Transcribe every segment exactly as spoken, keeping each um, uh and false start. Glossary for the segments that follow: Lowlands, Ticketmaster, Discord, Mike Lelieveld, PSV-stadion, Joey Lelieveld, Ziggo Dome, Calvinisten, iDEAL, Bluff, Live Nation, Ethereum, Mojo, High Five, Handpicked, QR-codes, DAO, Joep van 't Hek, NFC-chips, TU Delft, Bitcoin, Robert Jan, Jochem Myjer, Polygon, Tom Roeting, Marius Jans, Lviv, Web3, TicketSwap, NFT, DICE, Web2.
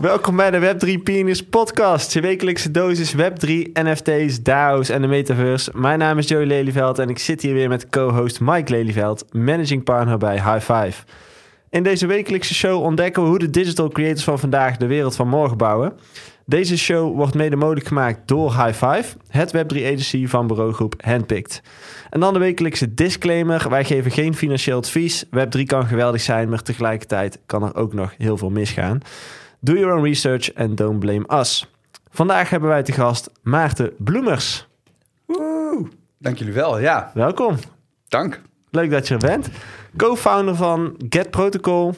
Welkom bij de Web drie Pioniers podcast. Je wekelijkse dosis Web drie, N F T's, DAO's en de metaverse. Mijn naam is Joey Lelieveld en ik zit hier weer met co-host Mike Lelieveld, managing partner bij High Five. In deze wekelijkse show ontdekken we hoe de digital creators van vandaag de wereld van morgen bouwen. Deze show wordt mede mogelijk gemaakt door High Five, het Web drie-agency van bureaugroep Handpicked. En dan de wekelijkse disclaimer. Wij geven geen financieel advies. Web drie kan geweldig zijn, maar tegelijkertijd kan er ook nog heel veel misgaan. Do your own research and don't blame us. Vandaag hebben wij te gast Maarten Bloemers. Woe, dank jullie wel, ja. Welkom. Dank. Leuk dat je er bent. Co-founder van GET Protocol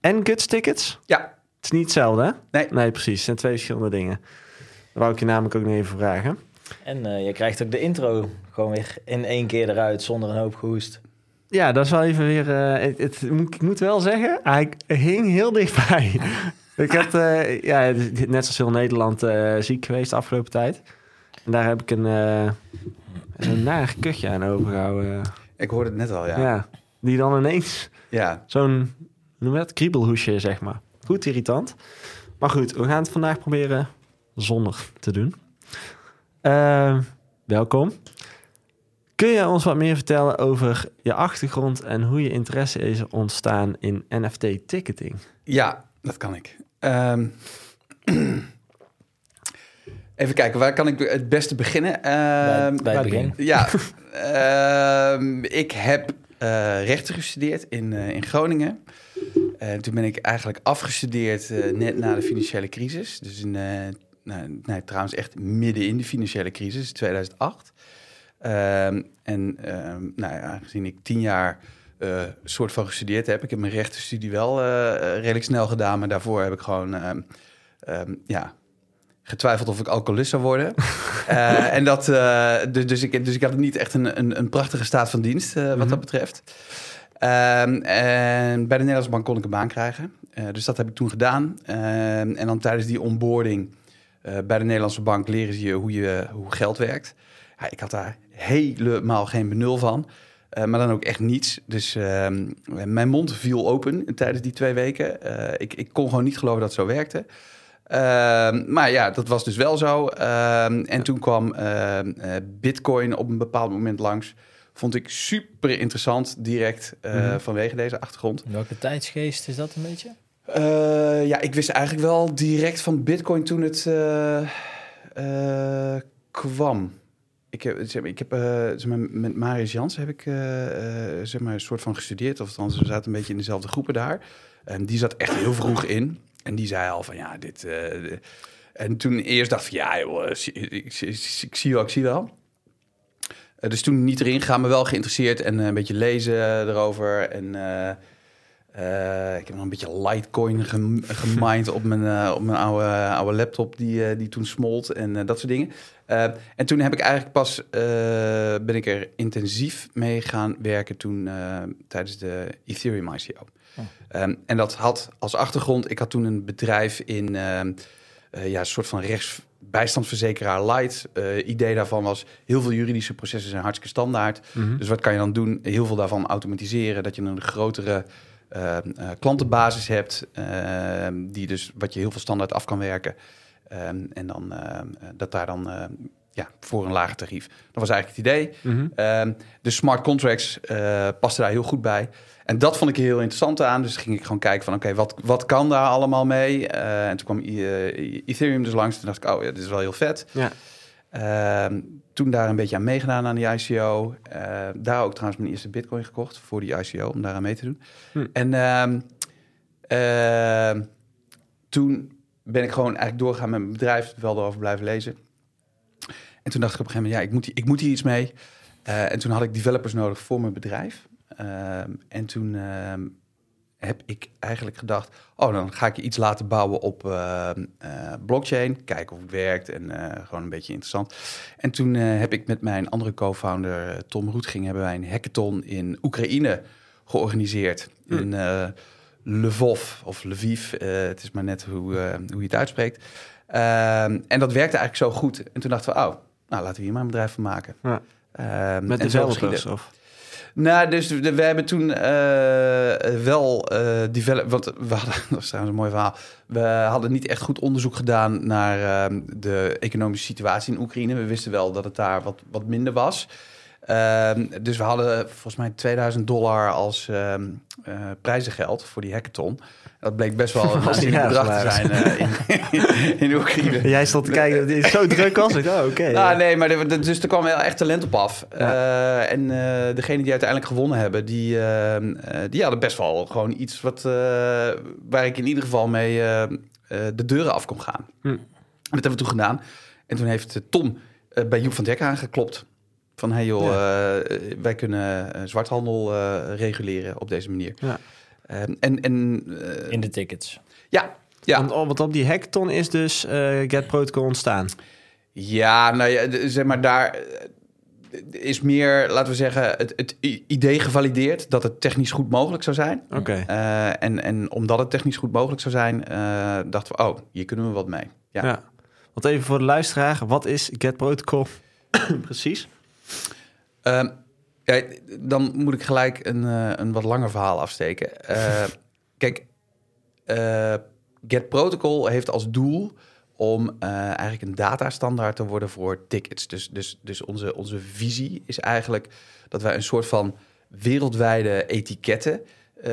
en GUTS tickets. Ja. Het is niet hetzelfde, hè? Nee. Nee, precies. Het zijn twee verschillende dingen. Daar wou ik je namelijk ook nog even vragen. En uh, je krijgt ook de intro gewoon weer in één keer eruit zonder een hoop gehoest. Ja, dat is wel even weer... Uh, het, het, ik moet wel zeggen, hij ging heel dichtbij. ik heb, uh, ja, net zoals heel Nederland uh, ziek geweest de afgelopen tijd. En daar heb ik een, uh, een naar kuchje aan overgehouden. Ik hoorde het net al, ja. ja die dan ineens ja. zo'n noem dat, kriebelhoesje, zeg maar. Goed irritant. Maar goed, we gaan het vandaag proberen zonder te doen. Uh, welkom. Kun je ons wat meer vertellen over je achtergrond en hoe je interesse is ontstaan in N F T-ticketing? Ja, dat kan ik. Um, even kijken, waar kan ik het beste beginnen? Uh, bij, bij het begin. Ja, uh, ik heb uh, rechten gestudeerd in, uh, in Groningen. Uh, toen ben ik eigenlijk afgestudeerd uh, net na de financiële crisis. Dus in, uh, nou, nee, trouwens echt midden in de financiële crisis, tweeduizend acht. Uh, en uh, nou ja, aangezien ik tien jaar uh, soort van gestudeerd heb... Ik heb mijn rechtenstudie wel uh, redelijk snel gedaan... maar daarvoor heb ik gewoon uh, um, ja, getwijfeld of ik alcoholist zou worden. uh, en dat, uh, dus, dus, ik, dus ik had niet echt een, een, een prachtige staat van dienst uh, wat mm-hmm. dat betreft... Um, en bij de Nederlandse Bank kon ik een baan krijgen. Uh, dus dat heb ik toen gedaan. Um, en dan tijdens die onboarding uh, bij de Nederlandse Bank leren ze je hoe, je, hoe geld werkt. Ja, ik had daar helemaal geen benul van. Uh, maar dan ook echt niets. Dus um, mijn mond viel open tijdens die twee weken. Uh, ik, ik kon gewoon niet geloven dat het zo werkte. Uh, maar ja, dat was dus wel zo. Uh, en toen kwam uh, uh, Bitcoin op een bepaald moment langs. Vond ik super interessant, direct uh, mm-hmm. vanwege deze achtergrond. Welke tijdsgeest is dat een beetje? Uh, ja, ik wist eigenlijk wel direct van Bitcoin toen het uh, uh, kwam. Ik heb, ik heb uh, zeg maar, met Marius Jans heb ik uh, zeg maar, een soort van gestudeerd. Of althans, we zaten een beetje in dezelfde groepen daar. En die zat echt heel vroeg in. En die zei al van ja, dit... Uh, de... En toen eerst dacht ik, ja joh, ik, ik, ik, ik zie wel, ik zie wel. Uh, dus toen niet erin gegaan, maar wel geïnteresseerd en uh, een beetje lezen uh, erover. En uh, uh, ik heb nog een beetje Litecoin gem- gemined op mijn, uh, op mijn oude, oude laptop die, uh, die toen smolt en uh, dat soort dingen. Uh, en toen heb ik eigenlijk pas, uh, ben ik er intensief mee gaan werken toen uh, tijdens de Ethereum I C O. Oh. Um, en dat had als achtergrond, ik had toen een bedrijf in uh, uh, ja, een soort van rechts... bijstandsverzekeraar light. Uh, idee daarvan was, heel veel juridische processen zijn hartstikke standaard. Mm-hmm. Dus wat kan je dan doen? Heel veel daarvan automatiseren. Dat je een grotere uh, uh, klantenbasis hebt. Uh, die dus, wat je heel veel standaard af kan werken. Um, en dan uh, dat daar dan, uh, ja, voor een lager tarief. Dat was eigenlijk het idee. Mm-hmm. Um, dus smart contracts uh, pasten daar heel goed bij. En dat vond ik heel interessant aan. Dus ging ik gewoon kijken van, oké, okay, wat, wat kan daar allemaal mee? Uh, en toen kwam uh, Ethereum dus langs. Toen dacht ik, oh ja, dit is wel heel vet. Ja. Uh, toen daar een beetje aan meegedaan aan die I C O. Uh, daar ook trouwens mijn eerste Bitcoin gekocht voor die I C O, om daaraan mee te doen. Hm. En uh, uh, toen ben ik gewoon eigenlijk doorgaan met mijn bedrijf. Wel erover blijven lezen. En toen dacht ik op een gegeven moment, ja, ik moet hier, ik moet hier iets mee. Uh, en toen had ik developers nodig voor mijn bedrijf. Uh, en toen uh, heb ik eigenlijk gedacht... oh, dan ga ik iets laten bouwen op uh, uh, blockchain. Kijken of het werkt en uh, gewoon een beetje interessant. En toen uh, heb ik met mijn andere co-founder Tom Roeting... hebben wij een hackathon in Oekraïne georganiseerd. Mm. In uh, Lviv, of Lviv. Uh, het is maar net hoe, uh, hoe je het uitspreekt. Uh, en dat werkte eigenlijk zo goed. En toen dachten we, oh, nou, laten we hier maar een bedrijf van maken. Ja. Uh, met developers, of... Nou, dus we, we hebben toen uh, wel uh, develop... Want we hadden, dat is trouwens een mooi verhaal. We hadden niet echt goed onderzoek gedaan naar uh, de economische situatie in Oekraïne. We wisten wel dat het daar wat, wat minder was. Uh, dus we hadden volgens mij tweeduizend dollar als uh, uh, prijzengeld voor die hackathon. Dat bleek best wel een aanzienlijk bedrag te zijn uh, in, in, in Oekraïne. Jij stond te kijken, het is zo druk als ik. Oh, oké. Okay, nou, ja. Nee, maar de, de, dus er kwam heel echt talent op af. Ja. Uh, en uh, degene die uiteindelijk gewonnen hebben, die, uh, die hadden best wel gewoon iets wat, uh, waar ik in ieder geval mee uh, uh, de deuren af kon gaan. Hm. Dat hebben we toen gedaan. En toen heeft Tom uh, bij Joep van 't Hek aangeklopt. Van, hey joh, ja. uh, wij kunnen zwarthandel uh, reguleren op deze manier. Ja. Uh, en, en, uh, in de tickets. Ja. ja. Want, want op die hackathon is dus uh, Get Protocol ontstaan. Ja, nou ja, zeg maar daar is meer, laten we zeggen, het, het idee gevalideerd dat het technisch goed mogelijk zou zijn. Oké. Okay. Uh, en, en omdat het technisch goed mogelijk zou zijn, uh, dachten we, oh, hier kunnen we wat mee. Ja. ja. Want even voor de luisteraar, wat is Get Protocol precies? Uh, ja, dan moet ik gelijk een, uh, een wat langer verhaal afsteken. Uh, kijk, uh, Get Protocol heeft als doel om uh, eigenlijk een datastandaard te worden voor tickets. Dus, dus, dus onze, onze visie is eigenlijk dat wij een soort van wereldwijde etiketten uh,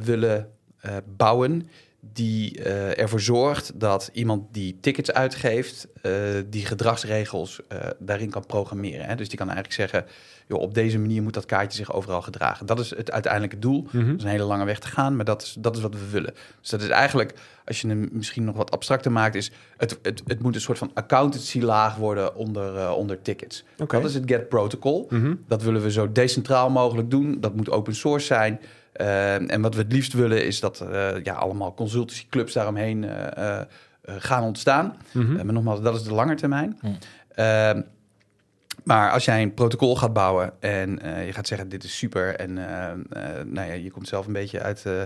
willen uh, bouwen... die uh, ervoor zorgt dat iemand die tickets uitgeeft... Uh, die gedragsregels uh, daarin kan programmeren. Hè? Dus die kan eigenlijk zeggen... joh, op deze manier moet dat kaartje zich overal gedragen. Dat is het uiteindelijke doel. Mm-hmm. Dat is een hele lange weg te gaan, maar dat is, dat is wat we willen. Dus dat is eigenlijk, als je hem misschien nog wat abstracter maakt... is het, het, het moet een soort van accountancy-laag worden onder, uh, onder tickets. Okay. Dat is het Get Protocol. Mm-hmm. Dat willen we zo decentraal mogelijk doen. Dat moet open source zijn... Uh, en wat we het liefst willen is dat uh, ja, allemaal consultancyclubs daaromheen uh, uh, gaan ontstaan. Mm-hmm. Uh, maar nogmaals, dat is de lange termijn. Mm. Uh, maar als jij een protocol gaat bouwen en uh, je gaat zeggen dit is super... en uh, uh, nou ja, je komt zelf een beetje uit uh, uh,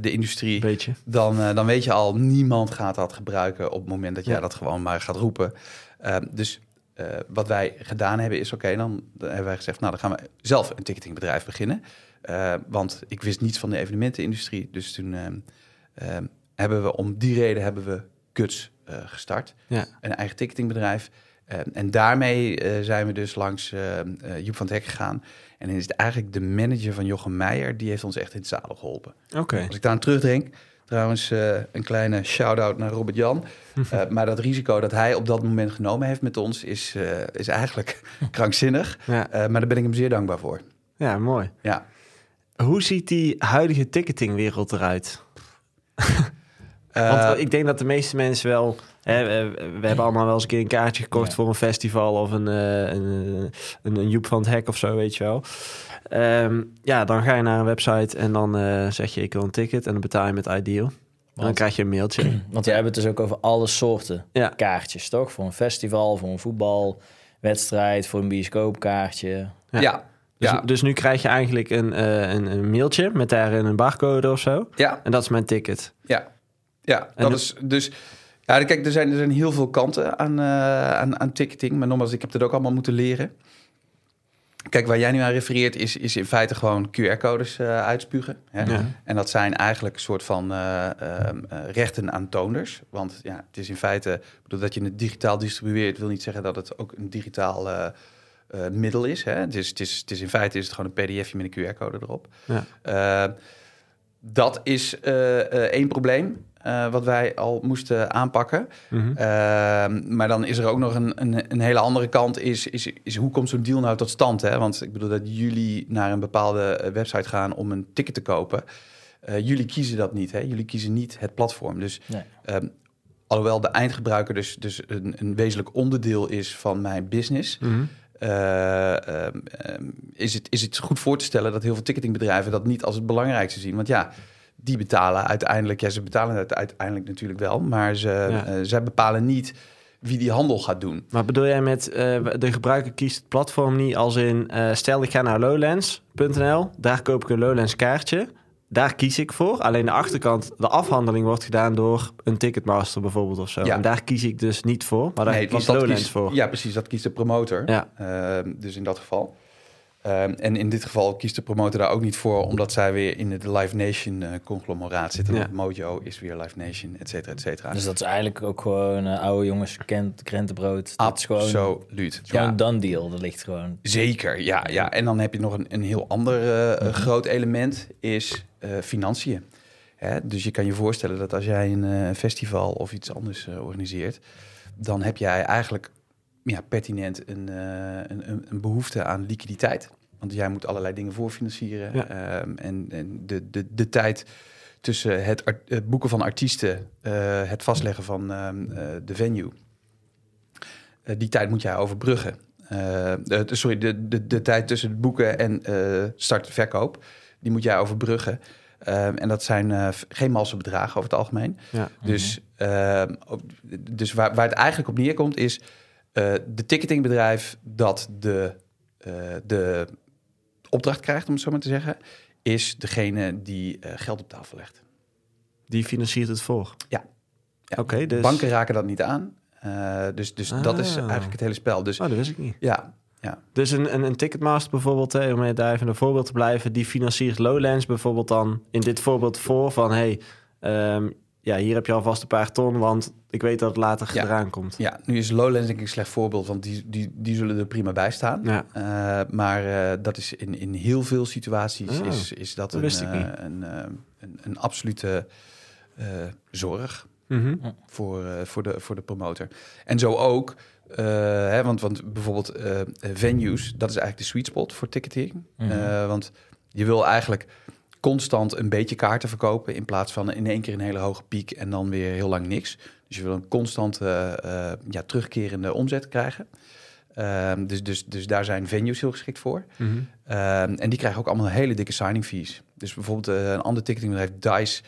de industrie... Beetje. Dan, uh, dan weet je al, niemand gaat dat gebruiken op het moment dat jij ja. dat gewoon maar gaat roepen. Uh, dus... Uh, wat wij gedaan hebben is, oké, okay, dan, dan hebben wij gezegd... nou, dan gaan we zelf een ticketingbedrijf beginnen. Uh, want ik wist niets van de evenementenindustrie. Dus toen uh, uh, hebben we, om die reden hebben we GUTS uh, gestart. Ja. Een eigen ticketingbedrijf. Uh, en daarmee uh, zijn we dus langs uh, uh, Joep van 't Hek gegaan. En dan is het eigenlijk de manager van Jochem Myjer... die heeft ons echt in het zadel geholpen. Okay. Als ik daar aan terugdenk... Trouwens, uh, een kleine shout-out naar Robert Jan. Uh, maar dat risico dat hij op dat moment genomen heeft met ons... is, uh, is eigenlijk krankzinnig. Ja. Uh, maar daar ben ik hem zeer dankbaar voor. Ja, mooi. Ja. Hoe ziet die huidige ticketingwereld eruit? uh, Want ik denk dat de meeste mensen wel... Hè, we, we hebben allemaal wel eens een keer een kaartje gekocht... Ja. Voor een festival of een, uh, een, een, een Joep van 't Hek of zo, weet je wel... Um, ja, dan ga je naar een website en dan uh, zeg je ik wil een ticket en dan betaal je met iDEAL. Want, en dan krijg je een mailtje. Want jij hebt het dus ook over alle soorten ja. kaartjes, toch? Voor een festival, voor een voetbalwedstrijd, voor een bioscoopkaartje. Ja. ja. Dus, ja. dus nu krijg je eigenlijk een, uh, een, een mailtje met daarin een barcode of zo. Ja. En dat is mijn ticket. Ja, ja dat en is dus... Ja, kijk, er zijn, er zijn heel veel kanten aan, uh, aan, aan ticketing. Maar nogmaals, ik heb dat ook allemaal moeten leren. Kijk, waar jij nu aan refereert is, is in feite gewoon Q R-codes uh, uitspugen. Hè? Ja. En dat zijn eigenlijk een soort van uh, um, uh, rechten aan toonders. Want ja, het is in feite, bedoel, dat je het digitaal distribueert... wil niet zeggen dat het ook een digitaal uh, uh, middel is. Hè? Het is, het is, het is in feite is het gewoon een pdfje met een Q R-code erop. Ja. Uh, dat is uh, uh, één probleem. Uh, wat wij al moesten aanpakken. Mm-hmm. Uh, maar dan is er ook nog een, een, een hele andere kant... Is, is, is hoe komt zo'n deal nou tot stand? Hè? Want ik bedoel dat jullie naar een bepaalde website gaan... om een ticket te kopen. Uh, jullie kiezen dat niet. Hè? Jullie kiezen niet het platform. Dus nee. um, alhoewel de eindgebruiker dus, dus een, een wezenlijk onderdeel is... van mijn business... Mm-hmm. Uh, um, um, is, het, is het goed voor te stellen dat heel veel ticketingbedrijven... dat niet als het belangrijkste zien. Want ja... Die betalen uiteindelijk, ja, ze betalen het uiteindelijk natuurlijk wel, maar ze, ja. uh, zij bepalen niet wie die handel gaat doen. Maar bedoel jij met uh, de gebruiker kiest het platform niet als in, uh, stel ik ga naar lowlands punt n l, daar koop ik een Lowlands kaartje, daar kies ik voor. Alleen de achterkant, de afhandeling wordt gedaan door een Ticketmaster bijvoorbeeld of zo. Ja. En daar kies ik dus niet voor, maar daar nee, kiest Lowlands kiest, voor. Ja, precies, dat kiest de promotor, ja. uh, dus in dat geval. Um, en in dit geval kiest de promotor daar ook niet voor, omdat zij weer in de Live Nation uh, conglomeraat zitten. Ja. Mojo is weer Live Nation, et cetera, et cetera. Dus dat is eigenlijk ook gewoon uh, oude jongens, kent, krentenbrood. Dat is gewoon, absoluut. Het is gewoon ja. een done deal, dat ligt gewoon. Zeker, ja. ja. En dan heb je nog een, een heel ander uh, mm-hmm. groot element, is uh, financiën. Hè? Dus je kan je voorstellen dat als jij een uh, festival of iets anders uh, organiseert, dan heb jij eigenlijk... ja, pertinent een, uh, een, een behoefte aan liquiditeit. Want jij moet allerlei dingen voorfinancieren. Ja. Um, en en de, de, de tijd tussen het, art, het boeken van artiesten... Uh, het vastleggen van um, uh, de venue... Uh, die tijd moet jij overbruggen. Uh, de, sorry, de, de, de tijd tussen het boeken en uh, start-verkoop... die moet jij overbruggen. Um, en dat zijn uh, geen malse bedragen over het algemeen. Ja. Dus, uh, dus waar, waar het eigenlijk op neerkomt is... Uh, de ticketingbedrijf dat de, uh, de opdracht krijgt, om het zo maar te zeggen... is degene die uh, geld op tafel legt. Die financiert het voor? Ja. ja. Okay, dus... Banken raken dat niet aan. Uh, dus dus ah. dat is eigenlijk het hele spel. Dus, oh, dat wist ik niet. Ja. ja. Dus een, een, een Ticketmaster bijvoorbeeld, hè, om daar even een voorbeeld te blijven... die financiert Lowlands bijvoorbeeld dan in dit voorbeeld voor van... hey, um, ja, hier heb je alvast een paar ton, want ik weet dat het later ja. eraan komt. Ja, nu is Lowlands denk ik een slecht voorbeeld, want die, die, die zullen er prima bij staan. Ja. Uh, maar uh, dat is in, in heel veel situaties oh, is, is dat, dat een, uh, een, uh, een, een absolute uh, zorg mm-hmm. voor, uh, voor, de, voor de promotor. En zo ook, uh, hè, want, want bijvoorbeeld uh, venues, dat is eigenlijk de sweet spot voor ticketing. Mm-hmm. Uh, want je wil eigenlijk... constant een beetje kaarten verkopen... in plaats van in één keer een hele hoge piek... en dan weer heel lang niks. Dus je wil een constante uh, ja, terugkerende omzet krijgen. Uh, dus, dus, dus daar zijn venues heel geschikt voor. Mm-hmm. Uh, en die krijgen ook allemaal hele dikke signing fees. Dus bijvoorbeeld uh, een ander ticketingbedrijf, DICE...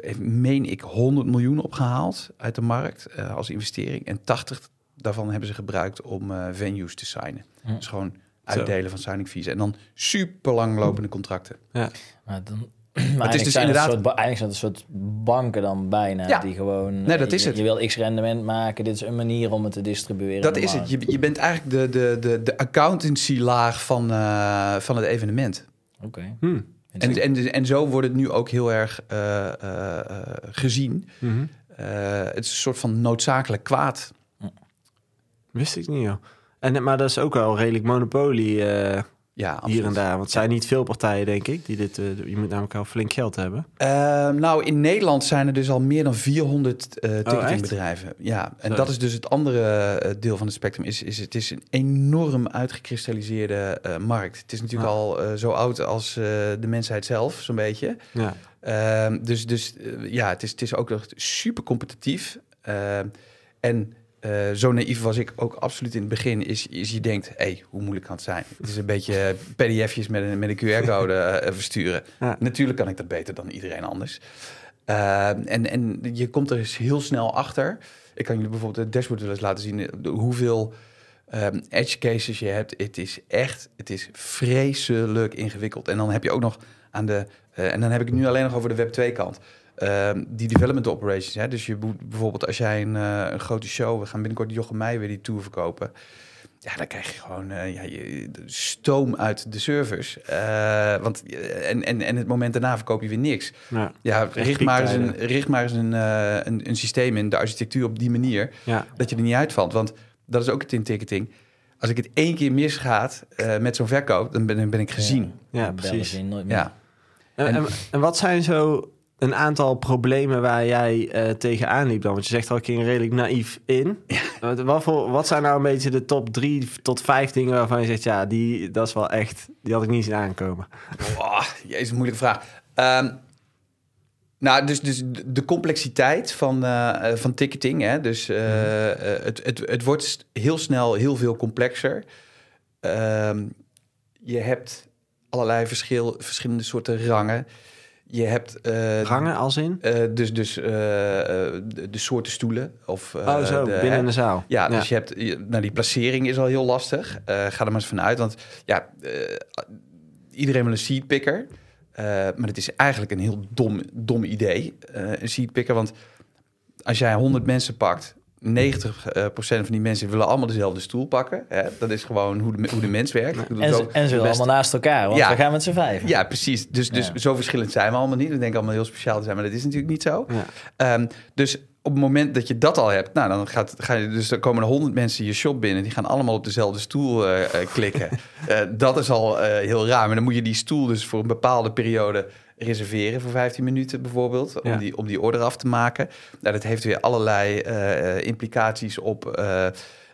heeft, meen ik, honderd miljoen opgehaald uit de markt... Uh, als investering. En tachtig daarvan hebben ze gebruikt om uh, venues te signen. Mm. Dus gewoon... uitdelen van signing fees. En dan super langlopende contracten. Ja. Maar, dan, maar, maar het is dus inderdaad... Soort, eigenlijk zijn het een soort banken dan bijna. Ja. Die gewoon... Nee, dat je, is het. Je wil x rendement maken. Dit is een manier om het te distribueren. Dat is het. Je, je bent eigenlijk de, de, de, de accountancy-laag van, uh, van het evenement. Oké. Okay. Hmm. En, en, en zo wordt het nu ook heel erg uh, uh, gezien. Mm-hmm. Uh, het is een soort van noodzakelijk kwaad. Wist ik niet, joh. En, maar dat is ook al redelijk monopolie uh, ja, hier en daar. Want het zijn niet veel partijen, denk ik. Die dit, uh, je moet namelijk al flink geld hebben. Uh, nou, in Nederland zijn er dus al meer dan vierhonderd uh, ticketingbedrijven. Oh, ja, en Sorry. dat is dus het andere uh, deel van het spectrum. Is, is, het is een enorm uitgekristalliseerde uh, markt. Het is natuurlijk ja. al uh, zo oud als uh, de mensheid zelf, zo'n beetje. Ja. Uh, dus dus uh, ja, het is, het is ook echt super competitief. Uh, en... Uh, zo naïef was ik ook absoluut in het begin... is, is je denkt, hé, hey, hoe moeilijk kan het zijn? Het is een beetje pdf'jes met een, met een Q R-code uh, versturen. Ja. Natuurlijk kan ik dat beter dan iedereen anders. Uh, en, en je komt er heel snel achter. Ik kan jullie bijvoorbeeld het dashboard wel eens laten zien... hoeveel um, edge cases je hebt. Het is echt, het is vreselijk ingewikkeld. En dan heb je ook nog aan de... Uh, en dan heb ik het nu alleen nog over de Web twee kant... Uh, die development operations, hè? Dus je moet bijvoorbeeld als jij een, uh, een grote show... we gaan binnenkort Jochem Myjer weer die tour verkopen... ja, dan krijg je gewoon uh, ja, je, stoom uit de servers. Uh, want, en, en, en het moment daarna verkoop je weer niks. Ja, ja, richt, maar eens een, richt maar eens een, uh, een, een systeem in de architectuur op die manier... Ja. Dat je er niet uitvalt, want dat is ook het in ticketing... als ik het één keer misgaat uh, met zo'n verkoop, dan ben, dan ben ik gezien. Ja, ja precies. Bellen, nooit meer. Ja. En, en, en, en wat zijn zo... een aantal problemen waar jij uh, tegenaan liep dan? Want je zegt al een keer redelijk naïef in. Ja. Wat, voor, wat zijn nou een beetje de top drie tot vijf dingen waarvan je zegt... ja, die, dat is wel echt... die had ik niet zien aankomen. Oh, jezus, moeilijke vraag. Um, nou, dus, dus de complexiteit van, uh, van ticketing. Hè? Dus uh, mm-hmm. het, het, het wordt heel snel heel veel complexer. Um, je hebt allerlei verschil, verschillende soorten rangen... Je hebt... Uh, rangen als in? Uh, dus dus uh, de, de soorten stoelen. Of, uh, oh zo, de, binnen hè, de zaal. Ja, ja, dus je hebt... Nou, die placering is al heel lastig. Uh, ga er maar eens vanuit. Want ja, uh, iedereen wil een seatpicker. Uh, maar het is eigenlijk een heel dom, dom idee. Uh, een seatpicker, want als jij honderd mensen pakt... negentig procent van die mensen willen allemaal dezelfde stoel pakken. Hè? Dat is gewoon hoe de, hoe de mens werkt. En, ook en ze willen allemaal naast elkaar, want ja. we gaan met z'n vijf. Ja, precies. Dus, dus ja. zo verschillend zijn we allemaal niet. We denken allemaal heel speciaal te zijn, maar dat is natuurlijk niet zo. Ja. Um, dus... Op het moment dat je dat al hebt, nou dan gaat, ga je dus er komen honderd mensen je shop binnen, die gaan allemaal op dezelfde stoel uh, uh, klikken. uh, dat is al uh, heel raar. Maar dan moet je die stoel dus voor een bepaalde periode reserveren voor vijftien minuten bijvoorbeeld, om, ja. die, om die order af te maken. Nou, dat heeft weer allerlei uh, implicaties op uh,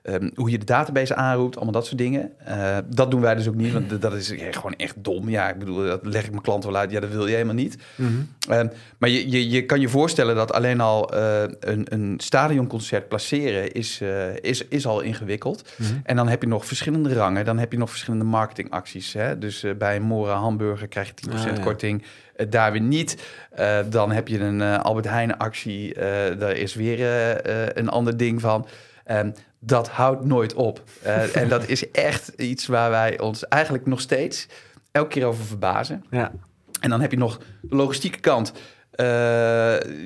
um, hoe je de database aanroept, allemaal dat soort dingen. Uh, dat doen wij dus ook niet, want dat is ja, gewoon echt dom. Ja, ik bedoel, dat leg ik mijn klant wel uit. Ja, dat wil je helemaal niet. Mm-hmm. Um, maar je, je, je kan je voorstellen dat alleen al uh, een, een stadionconcert placeren is, uh, is, is al ingewikkeld. Mm-hmm. En dan heb je nog verschillende rangen. Dan heb je nog verschillende marketingacties. Hè? Dus uh, bij een Mora hamburger krijg je tien procent ah, ja. korting. Uh, daar weer niet. Uh, dan heb je een uh, Albert Heijn actie. Uh, daar is weer uh, uh, een ander ding van. Um, dat houdt nooit op. Uh, en dat is echt iets waar wij ons eigenlijk nog steeds elke keer over verbazen. Ja. En dan heb je nog de logistieke kant. Uh,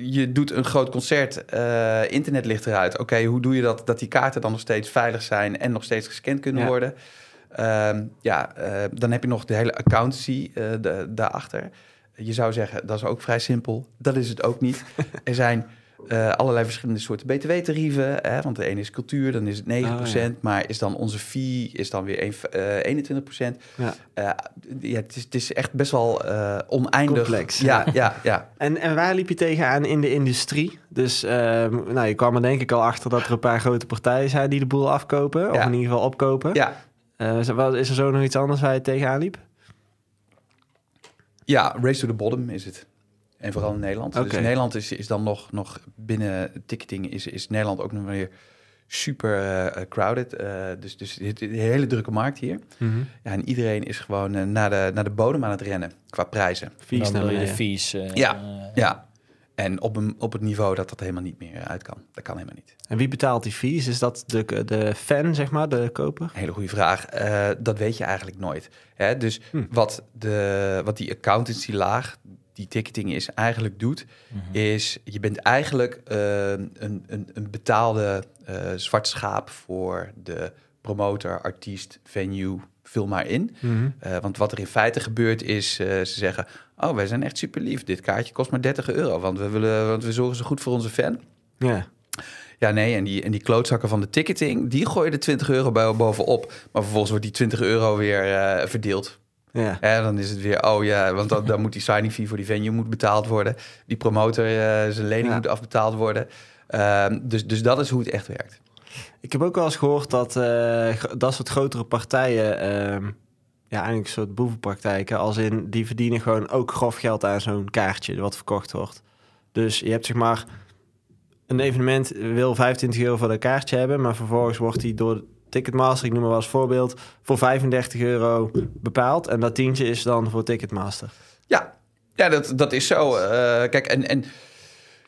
je doet een groot concert, uh, internet ligt eruit. Oké, okay, hoe doe je dat? Dat die kaarten dan nog steeds veilig zijn en nog steeds gescand kunnen ja. worden. Um, ja, uh, dan heb je nog de hele accountancy uh, de, daarachter. Je zou zeggen, dat is ook vrij simpel. Dat is het ook niet. Er zijn... Uh, allerlei verschillende soorten B T W-tarieven. Hè? Want de ene is cultuur, dan is het negen procent. Oh, ja. Maar is dan onze fee, is dan weer een, uh, eenentwintig procent. Ja. Uh, ja, het, is, het is echt best wel uh, oneindig. Complex. Ja, ja. ja, ja. En, en waar liep je tegenaan in de industrie? Dus uh, nou, je kwam er denk ik al achter dat er een paar grote partijen zijn die de boel afkopen. Ja. Of in ieder geval opkopen. Ja. Uh, is er zo nog iets anders waar je tegenaan liep? Ja, race to the bottom is het. En vooral in Nederland. Okay. Dus Nederland is, is dan nog, nog binnen ticketing... Is, is Nederland ook nog weer super uh, crowded. Uh, dus dus een hele drukke markt hier. Mm-hmm. Ja, en iedereen is gewoon uh, naar, de, naar de bodem aan het rennen qua prijzen. Fees, dan je de fees. Uh, ja, uh, ja. En op, een, op het niveau dat dat helemaal niet meer uit kan. Dat kan helemaal niet. En wie betaalt die fees? Is dat de, de fan, zeg maar, de koper? Hele goede vraag. Uh, dat weet je eigenlijk nooit. Hè? Dus hm. wat, de, wat die accountancy laag... die ticketing is eigenlijk doet, mm-hmm. is je bent eigenlijk uh, een, een, een betaalde uh, zwart schaap voor de promotor, artiest, venue, vul maar in. Mm-hmm. Uh, want wat er in feite gebeurt is, uh, ze zeggen, oh, wij zijn echt super lief. Dit kaartje kost maar dertig euro, want we willen, want we zorgen zo goed voor onze fan. Ja. Ja, nee, en die, en die klootzakken van de ticketing, die gooien de twintig euro bij, bovenop. Maar vervolgens wordt die twintig euro weer uh, verdeeld. Ja. En dan is het weer, oh ja, want dan, dan moet die signing fee voor die venue moet betaald worden. Die promotor, uh, zijn lening ja. moet afbetaald worden. Uh, dus, dus dat is hoe het echt werkt. Ik heb ook wel eens gehoord dat uh, dat soort grotere partijen... Uh, ja, eigenlijk een soort boevenpraktijken. Als in, die verdienen gewoon ook grof geld aan zo'n kaartje wat verkocht wordt. Dus je hebt zeg maar... Een evenement wil vijfentwintig euro voor dat kaartje hebben... maar vervolgens wordt die door... Ticketmaster, ik noem maar als voorbeeld, voor vijfendertig euro bepaald. En dat tientje is dan voor Ticketmaster. Ja, ja dat, dat is zo. Uh, kijk, en, en,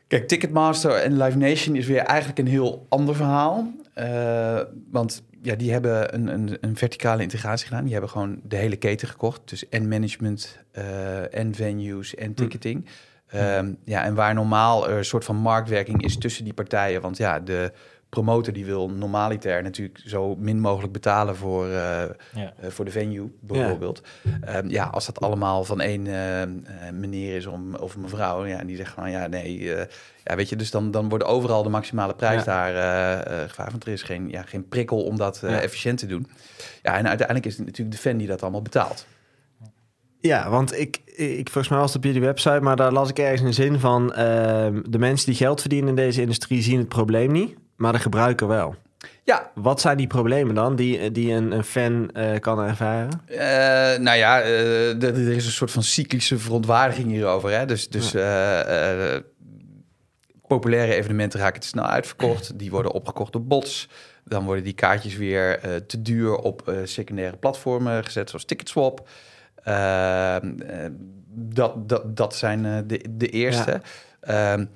kijk, Ticketmaster en Live Nation is weer eigenlijk een heel ander verhaal. Uh, want ja, die hebben een, een, een verticale integratie gedaan. Die hebben gewoon de hele keten gekocht. Dus en management, uh, en venues, en ticketing. Hm. Um, ja, en waar normaal er een soort van marktwerking is tussen die partijen. Want ja, de... promotor die wil normaliter natuurlijk zo min mogelijk betalen voor, uh, ja. uh, voor de venue bijvoorbeeld. Ja. Um, ja, als dat allemaal van één uh, uh, meneer is om, of mevrouw, ja, en die zegt van ja, nee, uh, ja, weet je, dus dan, dan wordt overal de maximale prijs ja. daar uh, uh, gevraagd. Want er is geen, ja, geen prikkel om dat uh, ja. efficiënt te doen. Ja, en uiteindelijk is het natuurlijk de fan die dat allemaal betaalt. Ja, want ik, ik volgens mij was het op jullie website, maar daar las ik ergens een zin van uh, de mensen die geld verdienen in deze industrie zien het probleem niet. Maar de gebruiker wel. Ja. Wat zijn die problemen dan die, die een, een fan uh, kan ervaren? Uh, nou ja, uh, d- d- er is een soort van cyclische verontwaardiging hierover. Hè? Dus, dus ja. uh, uh, populaire evenementen raken te snel uitverkocht. Die worden opgekocht door bots. Dan worden die kaartjes weer uh, te duur op uh, secundaire platformen gezet, zoals TicketSwap. Uh, uh, dat, dat, dat zijn uh, de, de eerste. Ja. Um,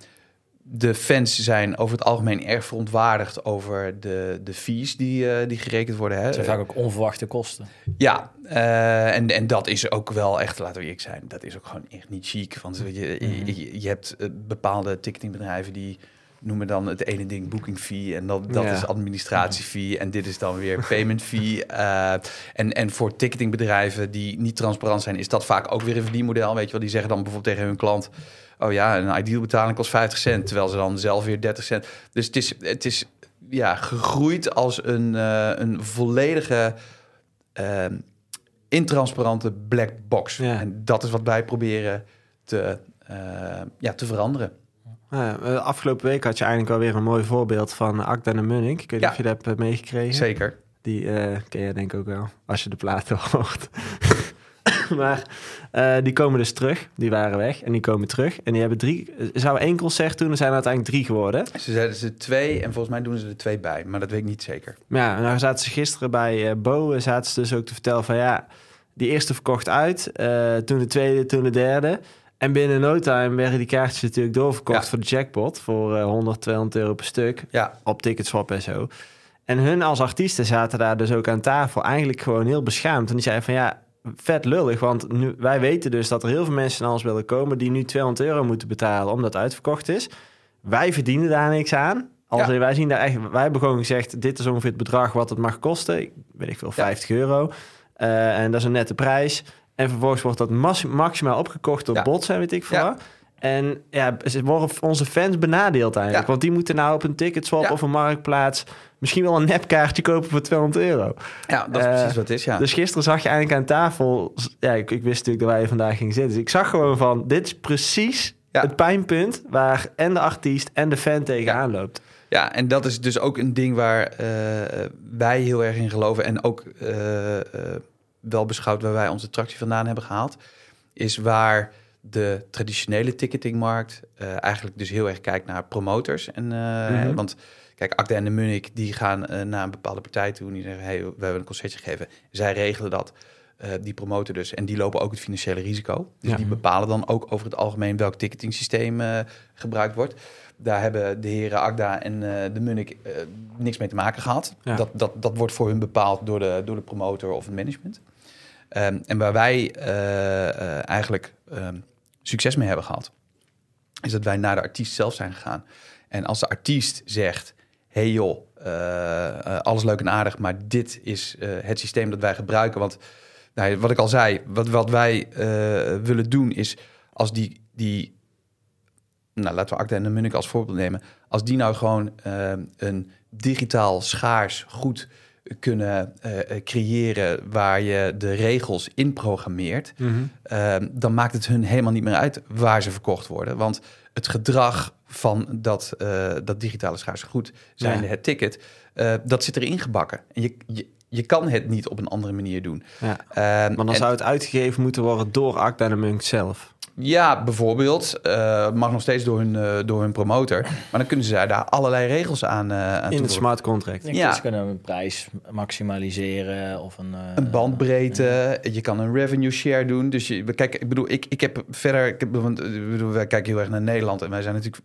De fans zijn over het algemeen erg verontwaardigd over de, de fees die, uh, die gerekend worden. Hè? Het zijn vaak ook onverwachte kosten. Ja, uh, en, en dat is ook wel echt, laten we eerlijk zijn, dat is ook gewoon echt niet chic. Want je, mm-hmm. je, je hebt bepaalde ticketingbedrijven die noemen dan het ene ding booking fee en dat, dat ja. is administratie fee en dit is dan weer payment fee. Uh, en, en voor ticketingbedrijven die niet transparant zijn, is dat vaak ook weer een verdienmodel. Weet je wel, die zeggen dan bijvoorbeeld tegen hun klant, oh ja, een iDEAL betaling kost vijftig cent, terwijl ze dan zelf weer dertig cent. Dus het is, het is ja, gegroeid als een, uh, een volledige uh, intransparante black box. Ja. En dat is wat wij proberen te, uh, ja, te veranderen. Uh, afgelopen week had je eigenlijk alweer een mooi voorbeeld van Acda en De Munnik. Ik weet niet ja. of je dat hebt meegekregen. Zeker. Die uh, ken je denk ik ook wel, als je de platen hoort. maar uh, die komen dus terug. Die waren weg en die komen terug. En die hebben drie... Zouden één concert doen, er zijn er uiteindelijk drie geworden. Ze zeiden ze twee en volgens mij doen ze er twee bij. Maar dat weet ik niet zeker. Ja, nou zaten ze gisteren bij uh, Bo. Zaten ze dus ook te vertellen van ja, die eerste verkocht uit. Uh, toen de tweede, toen de derde. En binnen no time werden die kaartjes natuurlijk doorverkocht ja. voor de jackpot. Voor uh, honderd, tweehonderd euro per stuk. Ja. Op TicketSwap en zo. En hun als artiesten zaten daar dus ook aan tafel. Eigenlijk gewoon heel beschaamd. En die zeiden van ja, vet lullig. Want nu, wij weten dus dat er heel veel mensen naar ons willen komen die nu tweehonderd euro moeten betalen omdat het uitverkocht is. Wij verdienen daar niks aan. Als ja. wij, zien daar echt, wij hebben gewoon gezegd, dit is ongeveer het bedrag wat het mag kosten. Ik weet ik veel, vijftig euro. Uh, en dat is een nette prijs. En vervolgens wordt dat mas- maximaal opgekocht door ja. bots en weet ik veel. Ja. En ja, ze worden onze fans benadeeld eigenlijk. Ja. Want die moeten nou op een ticketswap ja. of een marktplaats misschien wel een nepkaartje kopen voor tweehonderd euro. Ja, dat is uh, precies wat het is, ja. Dus gisteren zag je eigenlijk aan tafel... Ja, ik, ik wist natuurlijk dat wij vandaag gingen zitten. Dus ik zag gewoon van, dit is precies ja. het pijnpunt waar en de artiest en de fan tegenaan ja. loopt. Ja, en dat is dus ook een ding waar uh, wij heel erg in geloven en ook... Uh, uh, wel beschouwd waar wij onze tractie vandaan hebben gehaald, is waar de traditionele ticketingmarkt uh, eigenlijk dus heel erg kijkt naar promoters. En, uh, mm-hmm. Want kijk, Acda en De Munnik, die gaan uh, naar een bepaalde partij toe en die zeggen, hey, we hebben een concertje gegeven. Zij regelen dat, uh, die promoten dus. En die lopen ook het financiële risico. Dus ja. die bepalen dan ook over het algemeen welk ticketingsysteem uh, gebruikt wordt. Daar hebben de heren Acda en uh, De Munnik uh, niks mee te maken gehad. Ja. Dat, dat, dat wordt voor hun bepaald door de, door de promotor of het management. Um, en waar wij uh, uh, eigenlijk um, succes mee hebben gehad, is dat wij naar de artiest zelf zijn gegaan. En als de artiest zegt, hey joh, uh, uh, alles leuk en aardig, maar dit is uh, het systeem dat wij gebruiken. Want nou, wat ik al zei, wat, wat wij uh, willen doen is, als die, die nou, laten we Acda en De Munnik als voorbeeld nemen. Als die nou gewoon uh, een digitaal schaars goed... kunnen uh, creëren waar je de regels in programmeert... Mm-hmm. Uh, dan maakt het hun helemaal niet meer uit waar ze verkocht worden. Want het gedrag van dat, uh, dat digitale schaarse goed, zijnde ja. het ticket... Uh, dat zit erin gebakken. En je, je, je kan het niet op een andere manier doen. Ja. Uh, maar dan en, zou het uitgegeven moeten worden door Acda en De Munnik zelf. Ja, bijvoorbeeld. Uh, mag nog steeds door hun, uh, door hun promotor. Maar dan kunnen ze daar allerlei regels aan uh, aan in toevoegen. Het smart contract. Ja. Ze kunnen een prijs maximaliseren of een... Uh, een bandbreedte. Uh, je kan een revenue share doen. Dus je, kijk, ik bedoel, ik, ik heb verder... Ik heb, want, ik bedoel, wij kijken heel erg naar Nederland. En wij zijn natuurlijk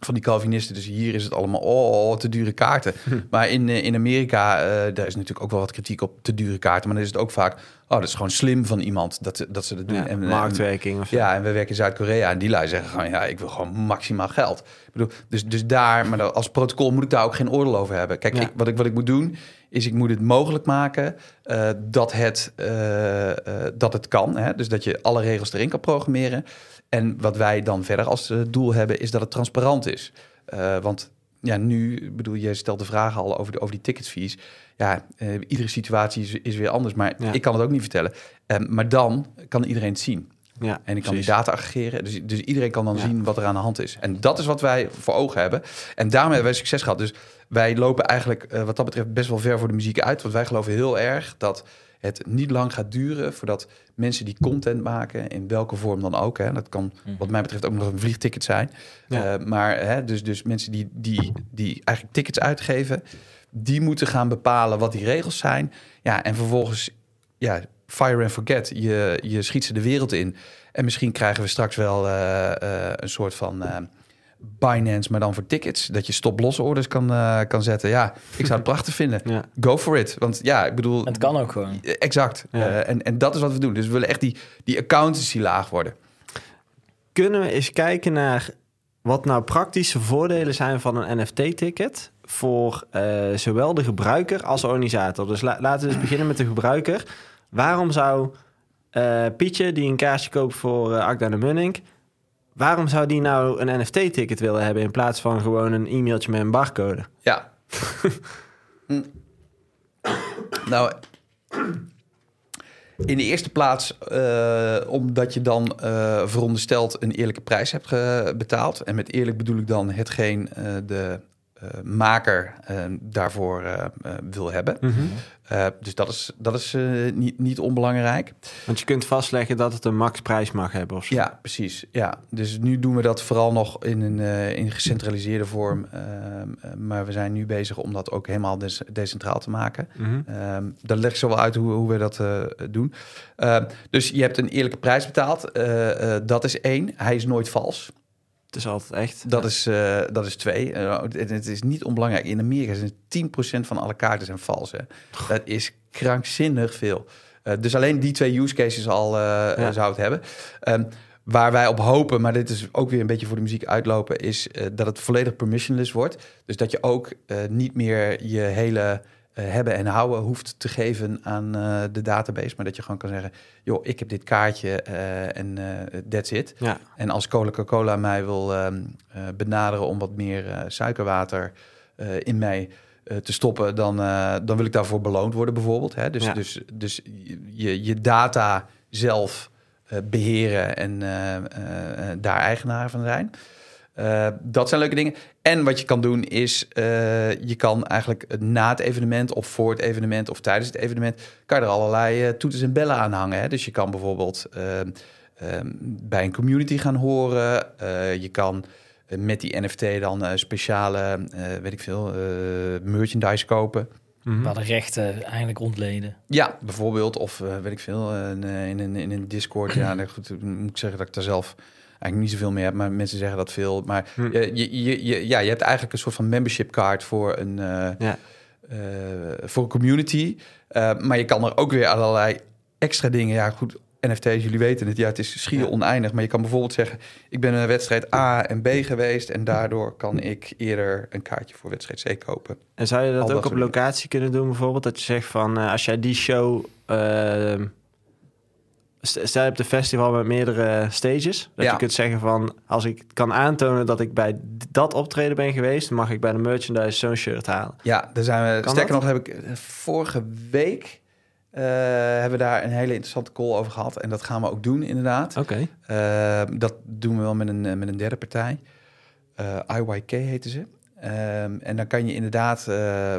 van die Calvinisten. Dus hier is het allemaal, oh, te dure kaarten. Hm. Maar in, in Amerika, uh, daar is natuurlijk ook wel wat kritiek op te dure kaarten. Maar dan is het ook vaak... Oh, dat is gewoon slim van iemand dat, dat ze dat doen. Ja, en, marktwerking of zo. Ja, en we werken in Zuid-Korea. En die lui zeggen gewoon, ja, ik wil gewoon maximaal geld. Ik bedoel, dus, dus daar, maar als protocol moet ik daar ook geen oordeel over hebben. Kijk, ja. ik, wat, ik, wat ik moet doen, is ik moet het mogelijk maken uh, dat, het, uh, uh, dat het kan. Hè? Dus dat je alle regels erin kan programmeren. En wat wij dan verder als uh, doel hebben, is dat het transparant is. Uh, want... Ja, nu, bedoel, je stelt de vragen al over, de, over die ticketsfees. Ja, uh, iedere situatie is, is weer anders, maar ja. ik kan het ook niet vertellen. Um, maar dan kan iedereen het zien. Ja, en ik kan precies. die data aggregeren. Dus, dus iedereen kan dan ja. zien wat er aan de hand is. En dat is wat wij voor ogen hebben. En daarmee hebben wij succes gehad. Dus wij lopen eigenlijk uh, wat dat betreft best wel ver voor de muziek uit. Want wij geloven heel erg dat het niet lang gaat duren voordat mensen die content maken, in welke vorm dan ook. Hè, dat kan wat mij betreft ook nog een vliegticket zijn. Ja. Uh, maar hè, dus, dus mensen die, die, die eigenlijk tickets uitgeven, die moeten gaan bepalen wat die regels zijn. Ja, en vervolgens, ja, fire and forget. Je, je schiet ze de wereld in. En misschien krijgen we straks wel uh, uh, een soort van... Uh, Binance, maar dan voor tickets. Dat je stop-loss orders kan, uh, kan zetten. Ja, ik zou het prachtig vinden. Ja. Go for it. Want ja, ik bedoel... Het kan ook gewoon. Exact. Ja. Uh, en, en dat is wat we doen. Dus we willen echt die, die accountancy laag worden. Kunnen we eens kijken naar wat nou praktische voordelen zijn van een N F T-ticket voor uh, zowel de gebruiker als de organisator. Dus la- laten we dus beginnen met de gebruiker. Waarom zou uh, Pietje, die een kaartje koopt voor uh, Acda en De Munnik, waarom zou die nou een N F T-ticket willen hebben in plaats van gewoon een e-mailtje met een barcode? Ja. mm. Nou, in de eerste plaats uh, omdat je dan uh, verondersteld een eerlijke prijs hebt ge- betaald. En met eerlijk bedoel ik dan hetgeen uh, de uh, maker uh, daarvoor uh, uh, wil hebben. Mm-hmm. Uh, dus dat is, dat is uh, niet, niet onbelangrijk. Want je kunt vastleggen dat het een maxprijs mag hebben of zo. Ja, precies. Ja. Dus nu doen we dat vooral nog in een uh, in gecentraliseerde vorm. Uh, maar we zijn nu bezig om dat ook helemaal des- decentraal te maken. Mm-hmm. Uh, dat legt zo wel uit hoe, hoe we dat uh, doen. Uh, dus je hebt een eerlijke prijs betaald. Uh, uh, dat is één. Hij is nooit vals. Het is altijd echt. Dat, ja. is, uh, dat is twee. Uh, het, het is niet onbelangrijk. In Amerika zijn tien procent van alle kaarten zijn vals. Hè? Dat is krankzinnig veel. Uh, dus alleen die twee use cases al uh, ja. zou het hebben. Um, waar wij op hopen, maar dit is ook weer een beetje voor de muziek uitlopen, is uh, dat het volledig permissionless wordt. Dus dat je ook uh, niet meer je hele uh, hebben en houden hoeft te geven aan uh, de database. Maar dat je gewoon kan zeggen, joh, ik heb dit kaartje uh, en uh, that's it. Ja. En als Coca-Cola mij wil um, uh, benaderen om wat meer uh, suikerwater uh, in mij uh, te stoppen, dan, uh, dan wil ik daarvoor beloond worden bijvoorbeeld. Hè? Dus, ja. dus, dus je, je data zelf uh, beheren en uh, uh, daar eigenaar van zijn. Uh, dat zijn leuke dingen. En wat je kan doen is, uh, je kan eigenlijk na het evenement of voor het evenement of tijdens het evenement, kan je er allerlei uh, toeters en bellen aan hangen. Hè? Dus je kan bijvoorbeeld uh, uh, bij een community gaan horen. Uh, je kan uh, met die N F T dan uh, speciale, uh, weet ik veel, uh, merchandise kopen. Mm-hmm. Waar de rechten eigenlijk ontleden. Ja, bijvoorbeeld. Of uh, weet ik veel, uh, in, in, in, in een Discord. Ja, nou, goed, moet ik zeggen dat ik daar zelf eigenlijk niet zoveel meer heb, maar mensen zeggen dat veel. Maar hm. je, je, je, ja, je hebt eigenlijk een soort van membership card voor een, uh, ja. uh, voor een community. Uh, maar je kan er ook weer allerlei extra dingen. Ja, goed, N F T's, jullie weten het. Ja, het is schier ja. oneindig. Maar je kan bijvoorbeeld zeggen, ik ben een wedstrijd A en B geweest en daardoor kan ik eerder een kaartje voor wedstrijd C kopen. En zou je dat Al ook dat op locatie dingen. kunnen doen bijvoorbeeld? Dat je zegt van, uh, als jij die show... Uh, Stel je op de festival met meerdere stages. Dat ja. je kunt zeggen van, als ik kan aantonen dat ik bij dat optreden ben geweest, mag ik bij de merchandise zo'n shirt halen. Ja, daar zijn we. Kan sterker dat? nog, heb ik vorige week uh, hebben we daar een hele interessante call over gehad. En dat gaan we ook doen, inderdaad. Oké. Okay. Uh, dat doen we wel met een, met een derde partij. Uh, I Y K heten ze. Um, en dan kan je inderdaad uh,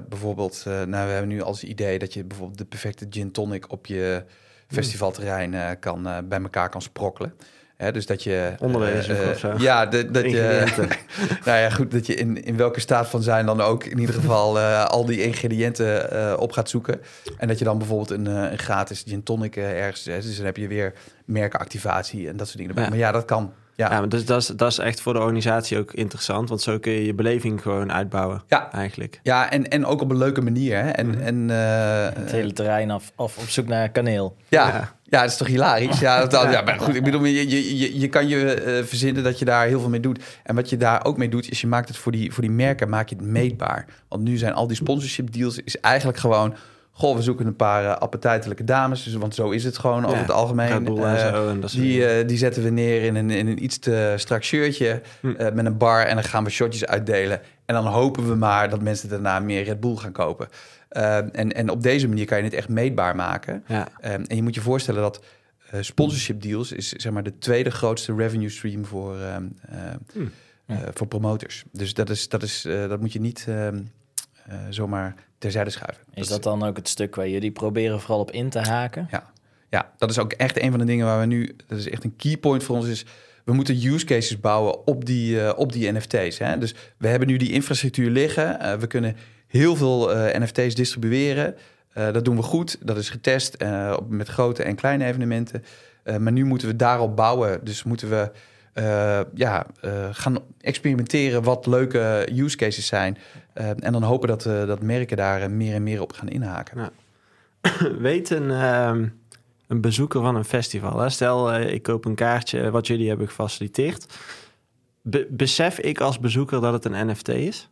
bijvoorbeeld, uh, nou, we hebben nu als idee dat je bijvoorbeeld de perfecte gin tonic op je festivalterrein uh, kan, uh, bij elkaar kan sprokkelen. Hè, dus dat je... Onderwezen uh, of zo. Ja, de, dat je... nou ja, goed, dat je in, in welke staat van zijn dan ook in ieder geval uh, al die ingrediënten uh, op gaat zoeken. En dat je dan bijvoorbeeld een, uh, een gratis gin tonic uh, ergens... Hè, dus dan heb je weer merkenactivatie en dat soort dingen. Ja. Maar ja, dat kan. Ja, ja maar dus dat is, dat is echt voor de organisatie ook interessant. Want zo kun je je beleving gewoon uitbouwen, ja. eigenlijk. Ja, en, en ook op een leuke manier. Hè? En, mm. en, uh, en het hele terrein af, af op zoek naar kaneel. Ja, ja. ja dat is toch hilarisch? Ja, dat, ja. ja maar goed, ik bedoel, je, je, je, je kan je uh, verzinnen dat je daar heel veel mee doet. En wat je daar ook mee doet, is je maakt het voor die, voor die merken maak je het meetbaar. Want nu zijn al die sponsorship deals is eigenlijk gewoon... Goh, we zoeken een paar uh, appetijtelijke dames, dus, want zo is het gewoon ja, over het algemeen. Uh, en zo, en dat die, uh, die zetten we neer in een, in een iets te strak shirtje hm. uh, met een bar en dan gaan we shotjes uitdelen. En dan hopen we maar dat mensen daarna meer Red Bull gaan kopen. Uh, en, en op deze manier kan je het echt meetbaar maken. Ja. Uh, en je moet je voorstellen dat uh, sponsorship deals is zeg maar de tweede grootste revenue stream voor, uh, hm. uh, ja. voor promoters. Dus dat, is, dat, is, uh, dat moet je niet uh, uh, zomaar... terzijde schuiven. Is dat dan ook het stuk waar jullie proberen vooral op in te haken? Ja, ja, dat is ook echt een van de dingen waar we nu... Dat is echt een key point voor ons is... We moeten use cases bouwen op die, uh, op die N F T's. Hè? Dus we hebben nu die infrastructuur liggen. Uh, we kunnen heel veel uh, N F T's distribueren. Uh, dat doen we goed. Dat is getest uh, met grote en kleine evenementen. Uh, maar nu moeten we daarop bouwen. Dus moeten we uh, ja, uh, gaan experimenteren wat leuke use cases zijn... Uh, en dan hopen dat, uh, dat merken daar uh, meer en meer op gaan inhaken. Nou, weet een, uh, een bezoeker van een festival. Hè? Stel, uh, ik koop een kaartje wat jullie hebben gefaciliteerd. Be- besef ik als bezoeker dat het een N F T is?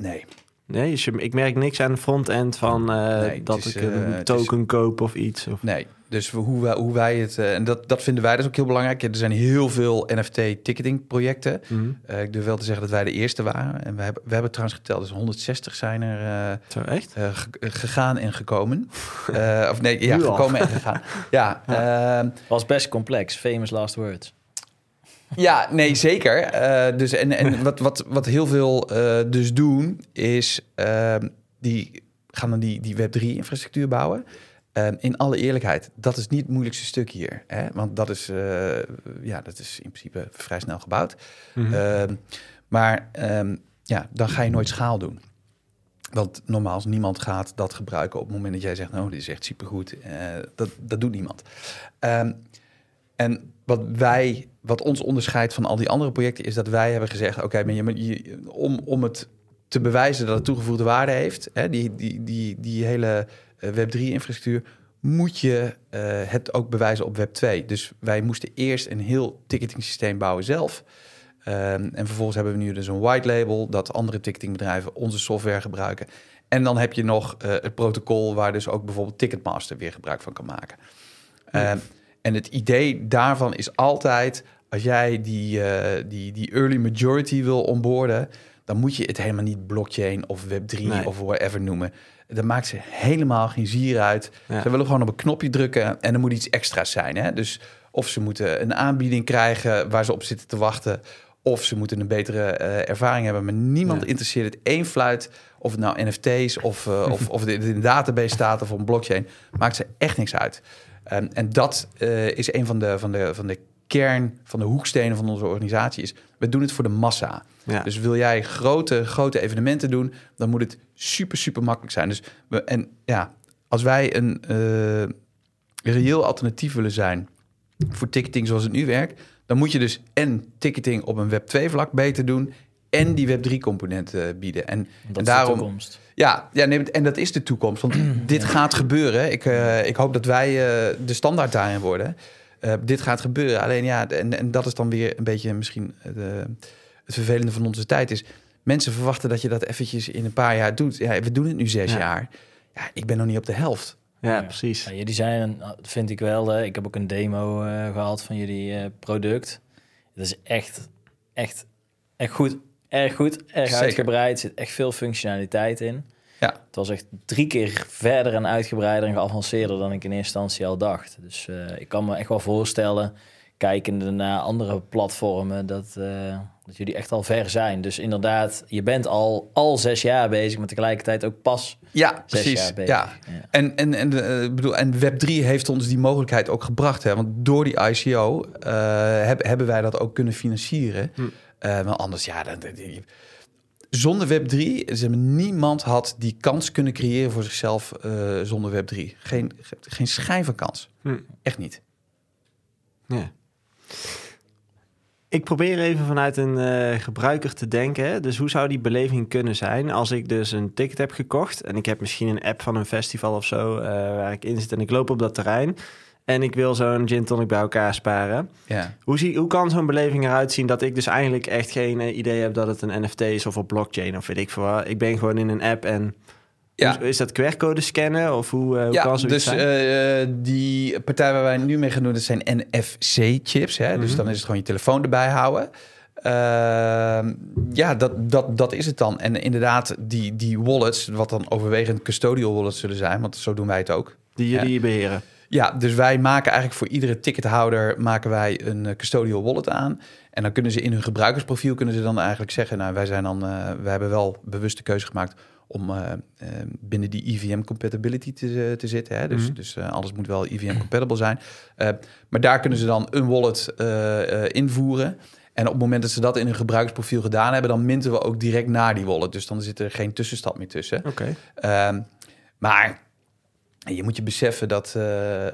Nee. Nee, dus je, ik merk niks aan de front-end van uh, nee, dat is, ik een uh, token is, koop of iets. Of... Nee, dus hoe wij, hoe wij het... Uh, en dat, dat vinden wij dus ook heel belangrijk. Er zijn heel veel N F T-ticketing-projecten. Mm-hmm. Uh, ik durf wel te zeggen dat wij de eerste waren. En we hebben, we hebben trouwens geteld, dus honderdzestig zijn er uh, Zo, echt? Uh, g- gegaan en gekomen. uh, of nee, ja, gekomen en gegaan. ja, ja. Uh, was best complex, famous last words. Ja, nee, zeker. Uh, dus en, en wat, wat, wat heel veel uh, dus doen, is uh, die gaan dan die, die Web drie-infrastructuur bouwen. Uh, in alle eerlijkheid, dat is niet het moeilijkste stuk hier. Hè? Want dat is, uh, ja, dat is in principe vrij snel gebouwd. Mm-hmm. Uh, maar um, ja, dan ga je nooit schaal doen. Want normaal niemand gaat dat gebruiken op het moment dat jij zegt... nou, dit is echt supergoed. Uh, dat, dat doet niemand. Um, en wat wij... Wat ons onderscheidt van al die andere projecten is dat wij hebben gezegd... oké, okay, om, om het te bewijzen dat het toegevoegde waarde heeft... Hè, die, die, die, die hele Web drie-infrastructuur... moet je uh, het ook bewijzen op Web twee. Dus wij moesten eerst een heel ticketing systeem bouwen zelf. Um, en vervolgens hebben we nu dus een white label... dat andere ticketingbedrijven onze software gebruiken. En dan heb je nog uh, het protocol... waar dus ook bijvoorbeeld Ticketmaster weer gebruik van kan maken. Um, ja. En het idee daarvan is altijd... als jij die, uh, die, die early majority wil onboarden... dan moet je het helemaal niet blockchain of web drie nee. of whatever noemen. Dat maakt ze helemaal geen zier uit. Ja. Ze willen gewoon op een knopje drukken en er moet iets extra's zijn. Hè? Dus of ze moeten een aanbieding krijgen waar ze op zitten te wachten... of ze moeten een betere uh, ervaring hebben. Maar niemand ja. interesseert het één fluit... of het nou N F T's of, uh, of, of het in een database staat of op een blockchain. Maakt ze echt niks uit. Um, en dat uh, is een van de, van, de, van de kern, van de hoekstenen van onze organisatie is... we doen het voor de massa. Ja. Dus wil jij grote, grote evenementen doen... dan moet het super, super makkelijk zijn. Dus we, en ja, als wij een uh, reëel alternatief willen zijn... voor ticketing zoals het nu werkt... dan moet je dus en ticketing op een Web twee-vlak beter doen... en die Web drie-component uh, bieden. En, dat en daarom, is de toekomst. Ja, ja nee, en dat is de toekomst. Want dit ja. gaat gebeuren. Ik, uh, ik hoop dat wij uh, de standaard daarin worden. Uh, dit gaat gebeuren. Alleen ja, en, en dat is dan weer een beetje misschien de, het vervelende van onze tijd is... mensen verwachten dat je dat eventjes in een paar jaar doet. Ja, we doen het nu zes ja. jaar. Ja, ik ben nog niet op de helft. Ja, ja. precies. Ja, jullie zijn, vind ik wel... Uh, ik heb ook een demo uh, gehad van jullie uh, product. Het is echt, echt, echt goed... Erg goed, erg Zeker. uitgebreid. Er zit echt veel functionaliteit in. Ja. Het was echt drie keer verder en uitgebreider en geavanceerder dan ik in eerste instantie al dacht. Dus uh, ik kan me echt wel voorstellen, kijkende naar andere platformen, dat, uh, dat jullie echt al ver zijn. Dus inderdaad, je bent al, al zes jaar bezig, maar tegelijkertijd ook pas ja, zes precies. jaar bezig. Ja, ja. En, en, en, uh, bedoel, en Web drie heeft ons die mogelijkheid ook gebracht. Hè? Want door die I C O uh, heb, hebben wij dat ook kunnen financieren. Hm. Uh, maar anders, ja... Dat, dat, die, zonder Web drie... Dus niemand had die kans kunnen creëren voor zichzelf uh, zonder Web drie. Geen, geen schijn van kans. Hm. Echt niet. Ja. Ik probeer even vanuit een uh, gebruiker te denken. Dus hoe zou die beleving kunnen zijn... als ik dus een ticket heb gekocht... en ik heb misschien een app van een festival of zo... Uh, waar ik in zit en ik loop op dat terrein... en ik wil zo'n gin tonic bij elkaar sparen. Ja. Hoe, zie, hoe kan zo'n beleving eruit zien... dat ik dus eigenlijk echt geen uh, idee heb... dat het een N F T is of op blockchain of weet ik veel wat. Ik ben gewoon in een app en... Ja. Hoe, is dat Q R-code scannen of hoe, uh, hoe ja, kan zoiets dus, zijn? Uh, die partij waar wij nu mee gaan doen... dat zijn N F C-chips. Hè? Mm-hmm. Dus dan is het gewoon je telefoon erbij houden. Uh, ja, dat, dat, dat is het dan. En inderdaad, die, die wallets... wat dan overwegend custodial wallets zullen zijn... want zo doen wij het ook. Die jullie ja. beheren. Ja, dus wij maken eigenlijk voor iedere tickethouder maken wij een custodial wallet aan. En dan kunnen ze in hun gebruikersprofiel kunnen ze dan eigenlijk zeggen... nou, wij zijn dan, uh, wij hebben wel bewust de keuze gemaakt om uh, uh, binnen die E V M compatibility te, te zitten. Hè? Dus, mm-hmm. dus uh, alles moet wel E V M compatible zijn. Uh, maar daar kunnen ze dan een wallet uh, uh, invoeren. En op het moment dat ze dat in hun gebruikersprofiel gedaan hebben... dan minten we ook direct naar die wallet. Dus dan zit er geen tussenstap meer tussen. Oké. Okay. Uh, maar... En je moet je beseffen dat uh, uh,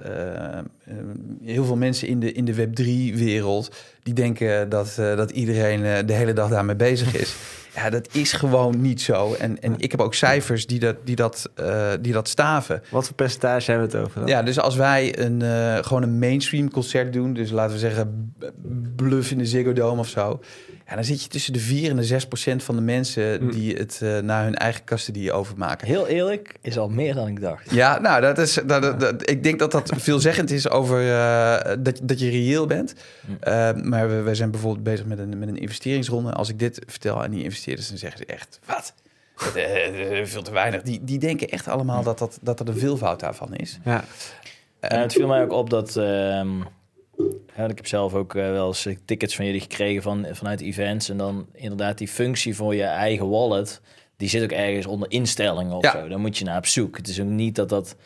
heel veel mensen in de, in de Web drie-wereld... die denken dat, uh, dat iedereen uh, de hele dag daarmee bezig is. Ja, dat is gewoon niet zo. En, en ik heb ook cijfers die dat, die, dat, uh, die dat staven. Wat voor percentage hebben we het over dan? Ja, dus als wij een, uh, gewoon een mainstream concert doen... dus laten we zeggen Bluff in de Ziggo Dome of zo... Ja, dan zit je tussen de vier en de zes procent van de mensen mm. die het uh, naar hun eigen kasten die je overmaken. Heel eerlijk, is al meer dan ik dacht. Ja, nou, dat is, dat, dat, dat, ik denk dat dat veelzeggend is over uh, dat, dat je reëel bent. Mm. Uh, maar we, we zijn bijvoorbeeld bezig met een, met een investeringsronde. Als ik dit vertel aan die investeerders, dan zeggen ze echt, wat? Dat, uh, veel te weinig. Die, die denken echt allemaal dat dat, dat er een veelvoud daarvan is. Ja. Uh, en het viel mij ook op dat... Uh, Ja, ik heb zelf ook uh, wel eens tickets van jullie gekregen van, vanuit events. En dan inderdaad die functie voor je eigen wallet, die zit ook ergens onder instellingen of ja. zo. Daar moet je naar op zoek. Het is ook niet dat dat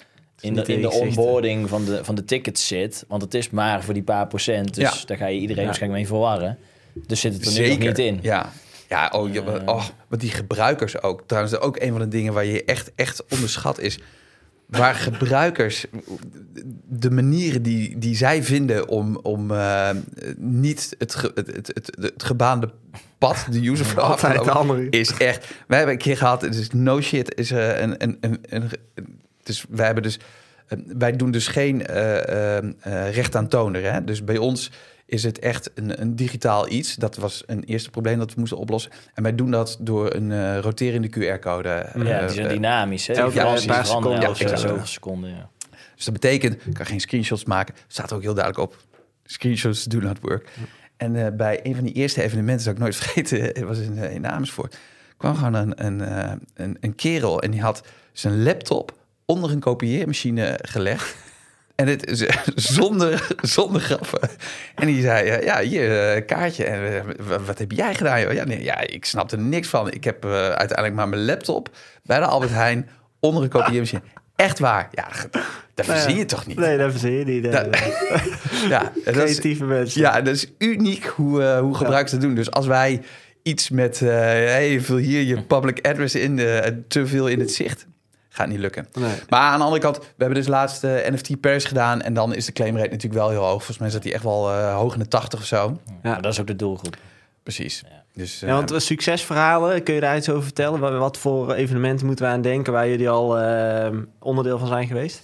in de, in de onboarding van de, van de tickets zit. Want het is maar voor die paar procent. Dus ja. daar ga je iedereen ja. waarschijnlijk mee verwarren. Dus zit het er Zeker. nu nog niet in. Ja. Ja, oh, uh, oh, want die gebruikers ook. Trouwens, ook een van de dingen waar je echt, echt onderschat is... Waar gebruikers, de manieren die, die zij vinden om, om uh, niet het, ge, het, het, het, het gebaande pad, de user flow af te lopen, is echt... Wij hebben een keer gehad, dus no shit, is uh, een, een, een, een... Dus wij hebben dus... Uh, wij doen dus geen uh, uh, recht aan toner, hè? Dus bij ons is het echt een, een digitaal iets. Dat was een eerste probleem dat we moesten oplossen. En wij doen dat door een uh, roterende Q R-code. Uh, ja, die zijn uh, dynamisch. Hè? Elke ja, een paar seconden. Ja, ja, zoveel seconden, ja. Dus dat betekent, ik kan geen screenshots maken. Staat er ook heel duidelijk op. Screenshots do not work. Ja. En uh, bij een van die eerste evenementen, dat ik nooit vergeten, het was in, in Amersfoort, kwam gewoon een, een, een, een kerel en die had zijn laptop onder een kopieermachine gelegd. En het is zonder, zonder grappen. En die zei, ja, hier, kaartje. En wat heb jij gedaan, joh? Ja, nee, ja, ik snap er niks van. Ik heb uh, uiteindelijk maar mijn laptop bij de Albert Heijn onder een kopieermachine. Echt waar. Ja, dat nou, verzie je toch niet? Nee, dat verzie je niet. Nee, da- nee. ja, creatieve is, mensen. Ja, dat is uniek hoe, uh, hoe gebruikers dat doen. Dus als wij iets met, uh, hey, vul hier je public address in, uh, te veel in het zicht... Gaat niet lukken. Nee. Maar aan de andere kant, we hebben dus laatst uh, N F T-pers gedaan... en dan is de claimrate natuurlijk wel heel hoog. Volgens mij zat die echt wel uh, hoog in de tachtig of zo. Ja, maar dat is ook de doelgroep. Precies. Ja. Dus, uh, ja, want succesverhalen, kun je daar iets over vertellen? Wat, wat voor evenementen moeten we aan denken... waar jullie al uh, onderdeel van zijn geweest?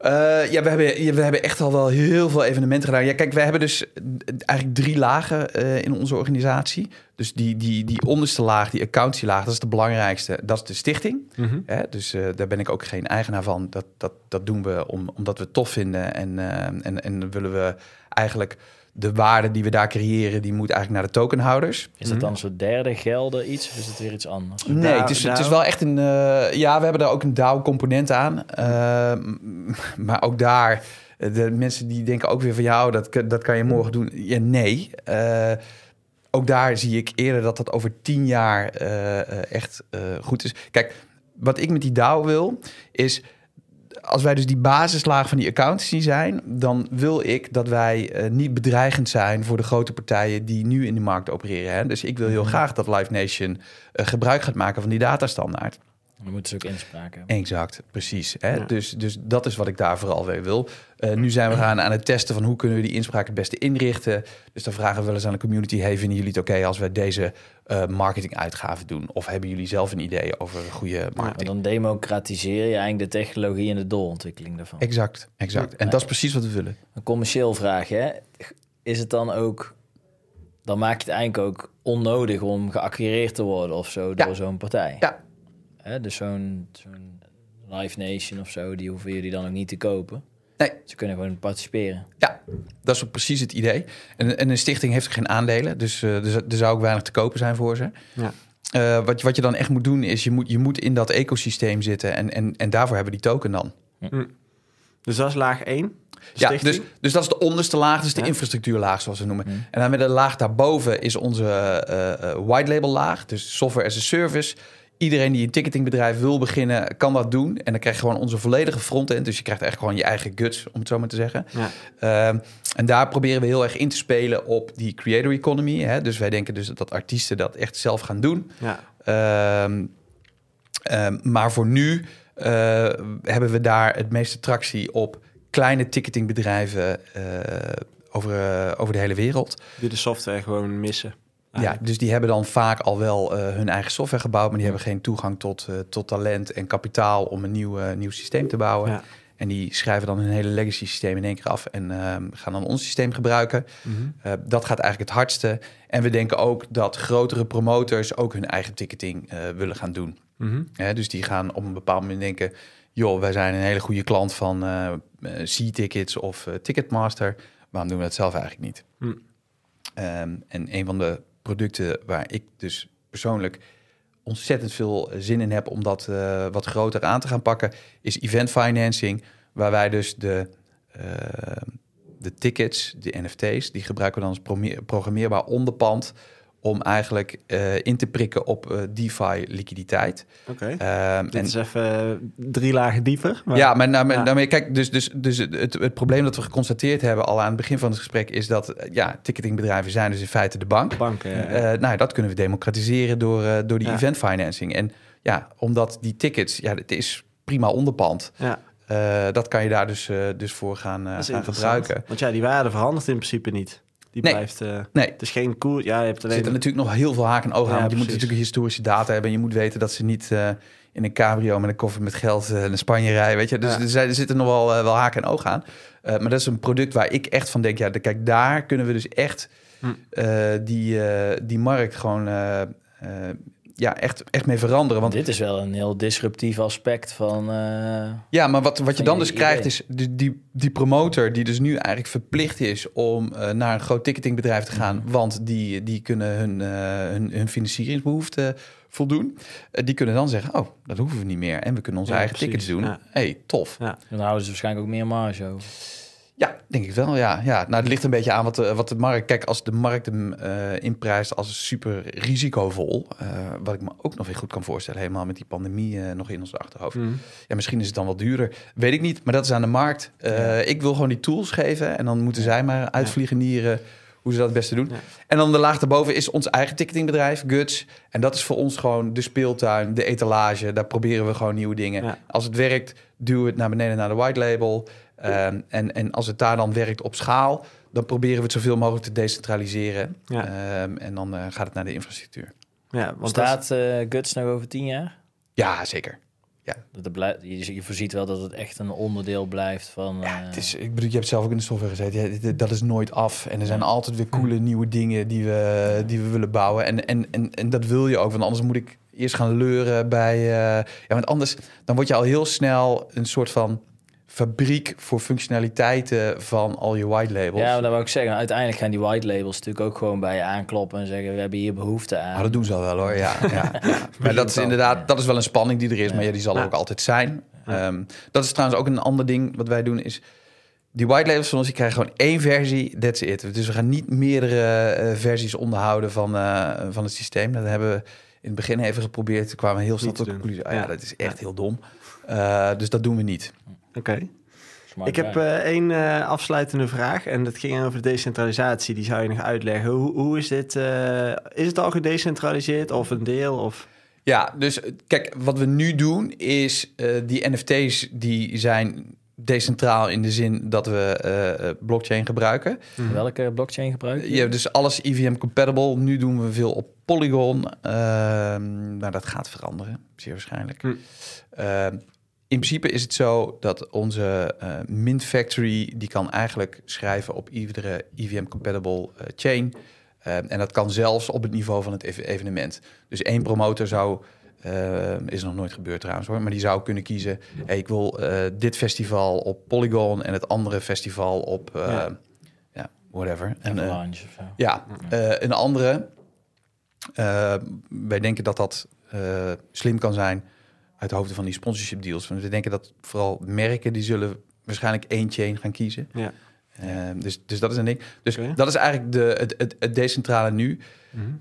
Uh, ja, we hebben, we hebben echt al wel heel veel evenementen gedaan. Ja, kijk, wij hebben dus eigenlijk drie lagen uh, in onze organisatie. Dus die, die, die onderste laag, die accountancy-laag, dat is de belangrijkste. Dat is de stichting. Mm-hmm. Hè? Dus uh, daar ben ik ook geen eigenaar van. Dat, dat, dat doen we om, omdat we het tof vinden. En, uh, en, en willen we eigenlijk de waarde die we daar creëren... die moet eigenlijk naar de tokenhouders. Is dat mm-hmm. dan zo'n derde gelden iets of is het weer iets anders? Nee, nou, het, is, nou. het is wel echt een... Uh, ja, we hebben daar ook een DAO-component aan. Uh, maar ook daar... De mensen die denken ook weer van... jou, dat, dat kan je morgen doen. Ja, nee... Uh, Ook daar zie ik eerder dat dat over tien jaar uh, echt uh, goed is. Kijk, wat ik met die DAO wil, is... als wij dus die basislaag van die accountancy zijn... dan wil ik dat wij uh, niet bedreigend zijn... voor de grote partijen die nu in de markt opereren. Hè? Dus ik wil heel graag dat Live Nation uh, gebruik gaat maken van die datastandaard. Dan moeten ze ook inspraak hebben. Exact, precies. Hè? Ja. Dus, dus dat is wat ik daar vooral weer wil. Uh, nu zijn we gaan aan het testen van hoe kunnen we die inspraak het beste inrichten. Dus dan vragen we wel eens aan de community... hey, vinden jullie het oké okay als we deze uh, marketinguitgaven doen? Of hebben jullie zelf een idee over goede marketing? Ja, maar dan democratiseer je eigenlijk de technologie en de doorontwikkeling daarvan. Exact, exact. En maar dat is precies wat we willen. Een commercieel vraag, hè? Is het dan ook... dan maak je het eigenlijk ook onnodig om geacquireerd te worden of zo door ja. zo'n partij? Ja. Hè, dus zo'n, zo'n Live Nation of zo, die hoeven jullie dan ook niet te kopen. Nee. Ze kunnen gewoon participeren. Ja, dat is ook precies het idee. En, en een stichting heeft geen aandelen, dus uh, er, er zou ook weinig te kopen zijn voor ze. Ja. Uh, wat, wat je dan echt moet doen, is je moet, je moet in dat ecosysteem zitten en, en, en daarvoor hebben die token dan. Hm. Dus dat is laag één? Ja, dus, dus dat is de onderste laag, dus de ja. infrastructuurlaag zoals we noemen. Mm. En dan met de laag daarboven is onze uh, uh, white label laag, dus software as a service... Iedereen die een ticketingbedrijf wil beginnen, kan dat doen. En dan krijg je gewoon onze volledige frontend. Dus je krijgt eigenlijk gewoon je eigen guts, om het zo maar te zeggen. Ja. Um, en daar proberen we heel erg in te spelen op die creator economy. Hè? Dus wij denken dus dat artiesten dat echt zelf gaan doen. Ja. Um, um, maar voor nu uh, hebben we daar het meeste tractie op kleine ticketingbedrijven uh, over, uh, over de hele wereld. Die de software gewoon missen. Ja, dus die hebben dan vaak al wel uh, hun eigen software gebouwd... maar die hebben geen toegang tot, uh, tot talent en kapitaal... om een nieuw, uh, nieuw systeem te bouwen. Ja. En die schrijven dan hun hele legacy systeem in één keer af en uh, gaan dan ons systeem gebruiken. Mm-hmm. Uh, dat gaat eigenlijk het hardste. En we denken ook dat grotere promotors ook hun eigen ticketing uh, willen gaan doen. Mm-hmm. Uh, dus die gaan op een bepaald moment denken, joh, wij zijn een hele goede klant van uh, C-tickets of uh, Ticketmaster. Waarom doen we dat zelf eigenlijk niet? Mm. Um, en een van de producten waar ik dus persoonlijk ontzettend veel zin in heb om dat uh, wat groter aan te gaan pakken, is event financing, waar wij dus de, uh, de tickets, de N F T's, die gebruiken we dan als pro- programmeerbaar onderpand om eigenlijk uh, in te prikken op uh, DeFi-liquiditeit. Oké, okay. um, dit is even drie lagen dieper. Maar ja, maar daarmee, nou, ja. kijk, dus, dus, dus het, het, het probleem dat we geconstateerd hebben al aan het begin van het gesprek is dat ja, ticketingbedrijven zijn dus in feite de bank. Banken, ja, ja. Uh, nou, dat kunnen we democratiseren door, uh, door die ja. event financing. En ja, omdat die tickets, ja, het is prima onderpand. Ja. Uh, dat kan je daar dus, uh, dus voor gaan, uh, gaan gebruiken. Want ja, die waarde verandert in principe niet. Die nee, blijft, uh, nee. Het is geen koers. Ja, je hebt alleen... Er zitten natuurlijk nog heel veel haken en ogen aan. Ja, want je precies. moet natuurlijk historische data hebben. En je moet weten dat ze niet uh, in een cabrio met een koffer met geld uh, naar Spanje rijden. Weet je? Dus ja. er, zijn, er zitten nog wel, uh, wel haken en ogen aan. Uh, maar dat is een product waar ik echt van denk, ja, de, kijk, daar kunnen we dus echt hm. uh, die, uh, die markt gewoon uh, uh, ja, echt, echt mee veranderen. Want dit is wel een heel disruptief aspect van... Uh, ja, maar wat, wat je dan je dus idee. krijgt is die, die, die promotor die dus nu eigenlijk verplicht is om uh, naar een groot ticketingbedrijf te gaan. Mm-hmm. Want die, die kunnen hun, uh, hun, hun financieringsbehoeften voldoen. Uh, die kunnen dan zeggen, oh, dat hoeven we niet meer. En we kunnen onze ja, eigen precies. tickets doen. Ja. hey, tof. Ja. Dan houden ze waarschijnlijk ook meer marge over. Ja, denk ik wel, ja. ja. Nou, het ligt een beetje aan wat de, wat de markt... Kijk, als de markt hem uh, inprijst als super risicovol... Uh, wat ik me ook nog weer goed kan voorstellen... helemaal met die pandemie uh, nog in ons achterhoofd. Mm. Ja, misschien is het dan wat duurder. Weet ik niet, maar dat is aan de markt. Uh, ja. Ik wil gewoon die tools geven... en dan moeten ja. zij maar uitvliegenieren hoe ze dat het beste doen. Ja. En dan de laag daarboven is ons eigen ticketingbedrijf, GUTS. En dat is voor ons gewoon de speeltuin, de etalage. Daar proberen we gewoon nieuwe dingen. Ja. Als het werkt, duwen we het naar beneden naar de white label... Um, en, en als het daar dan werkt op schaal, dan proberen we het zoveel mogelijk te decentraliseren. Ja. Um, en dan uh, gaat het naar de infrastructuur. Ja, want staat uh, GUTS nog over tien jaar? Ja, zeker. Ja. Dat blijft, je, je voorziet wel dat het echt een onderdeel blijft van... Uh... Ja, het is, ik bedoel, je hebt zelf ook in de software gezeten. Ja, dat is nooit af. En er zijn ja. altijd weer coole nieuwe dingen die we, die we willen bouwen. En, en, en, en dat wil je ook, want anders moet ik eerst gaan leuren bij... Uh... Ja, want anders dan word je al heel snel een soort van... fabriek voor functionaliteiten van al je white labels. Ja, maar dat wil ik zeggen. Uiteindelijk gaan die white labels natuurlijk ook gewoon bij je aankloppen en zeggen: we hebben hier behoefte aan. Oh, dat doen ze al wel, hoor. Ja, ja, ja. Maar dat is inderdaad, dat is wel een spanning die er is, ja. maar ja, die zal ja. ook altijd zijn. Ja. Um, dat is trouwens ook een ander ding wat wij doen is die white labels van ons. Die krijgen gewoon één versie. That's it. Dus we gaan niet meerdere uh, versies onderhouden van uh, van het systeem. Dat hebben we in het begin even geprobeerd. We kwamen heel snel tot de conclusie: ah, ja, dat is echt ja. heel dom. Uh, dus dat doen we niet. Oké. Okay. Ik heb uh, één uh, afsluitende vraag. En dat ging over de decentralisatie. Die zou je nog uitleggen. Hoe, hoe is dit? Uh, is het al gedecentraliseerd of een deel? Of... Ja, dus kijk, wat we nu doen is... Uh, die N F T's die zijn decentraal in de zin dat we uh, blockchain gebruiken. Hmm. Welke blockchain gebruiken? Ja, dus alles E V M-compatible. Nu doen we veel op Polygon. Uh, nou, dat gaat veranderen, zeer waarschijnlijk. Hmm. Uh, In principe is het zo dat onze uh, Mint Factory... die kan eigenlijk schrijven op iedere E V M-compatible uh, chain. Uh, en dat kan zelfs op het niveau van het evenement. Dus één promotor zou... Uh, is nog nooit gebeurd trouwens, hoor. Maar die zou kunnen kiezen... Hey, ik wil uh, dit festival op Polygon... en het andere festival op... Uh, ja. ja, whatever. En, uh, lunch, of zo. Ja, uh, een andere. Uh, wij denken dat dat uh, slim kan zijn... uit de hoofden van die sponsorship deals. Want we denken dat vooral merken... die zullen waarschijnlijk één chain gaan kiezen. Ja. Uh, dus, dus dat is een ding. Dus okay. dat is eigenlijk de, het, het, het decentrale nu. Mm-hmm.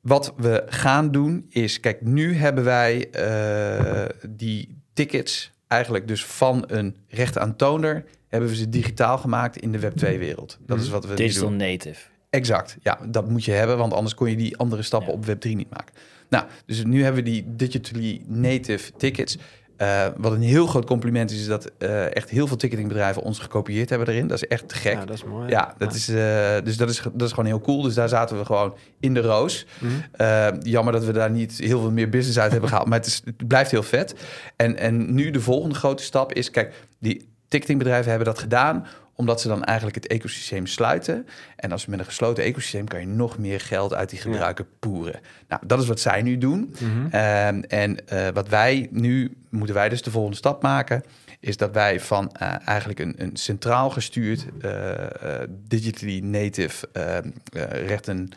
Wat we gaan doen is... Kijk, nu hebben wij uh, die tickets... eigenlijk dus van een rechtaantoner... hebben we ze digitaal gemaakt in de Web twee wereld. Dat mm-hmm. is wat we Digital doen. Native. Exact. Ja, dat moet je hebben... want anders kon je die andere stappen ja. op Web drie niet maken. Nou, dus nu hebben we die digitally native tickets. Uh, wat een heel groot compliment is, is dat uh, echt heel veel ticketingbedrijven ons gekopieerd hebben erin. Dat is echt te gek. Ja, dat is mooi. Hè? Ja, dat ja. Is, uh, dus dat is, dat is gewoon heel cool. Dus daar zaten we gewoon in de roos. Mm-hmm. Uh, jammer dat we daar niet heel veel meer business uit hebben gehaald. Maar het, is, het blijft heel vet. En, en nu de volgende grote stap is, kijk, die ticketingbedrijven hebben dat gedaan omdat ze dan eigenlijk het ecosysteem sluiten. En als met een gesloten ecosysteem kan je nog meer geld uit die gebruiker poeren. Nou, dat is wat zij nu doen. Mm-hmm. Uh, en uh, wat wij nu, moeten wij dus de volgende stap maken, is dat wij van uh, eigenlijk een, een centraal gestuurd, uh, uh, digitally native uh, uh, rechten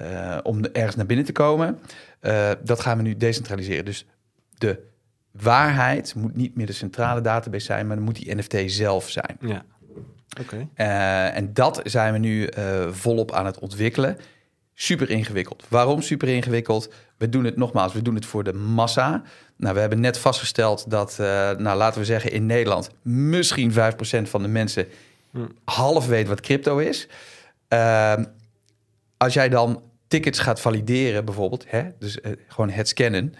uh, om ergens naar binnen te komen, uh, dat gaan we nu decentraliseren. Dus de waarheid moet niet meer de centrale database zijn, maar dan moet die N F T zelf zijn. Ja. Okay. Uh, en dat zijn we nu uh, volop aan het ontwikkelen. Super ingewikkeld. Waarom super ingewikkeld? We doen het nogmaals, we doen het voor de massa. Nou, we hebben net vastgesteld dat, uh, nou, laten we zeggen in Nederland, misschien vijf procent van de mensen hmm. half weet wat crypto is. Uh, als jij dan tickets gaat valideren bijvoorbeeld, hè? Dus uh, gewoon het scannen.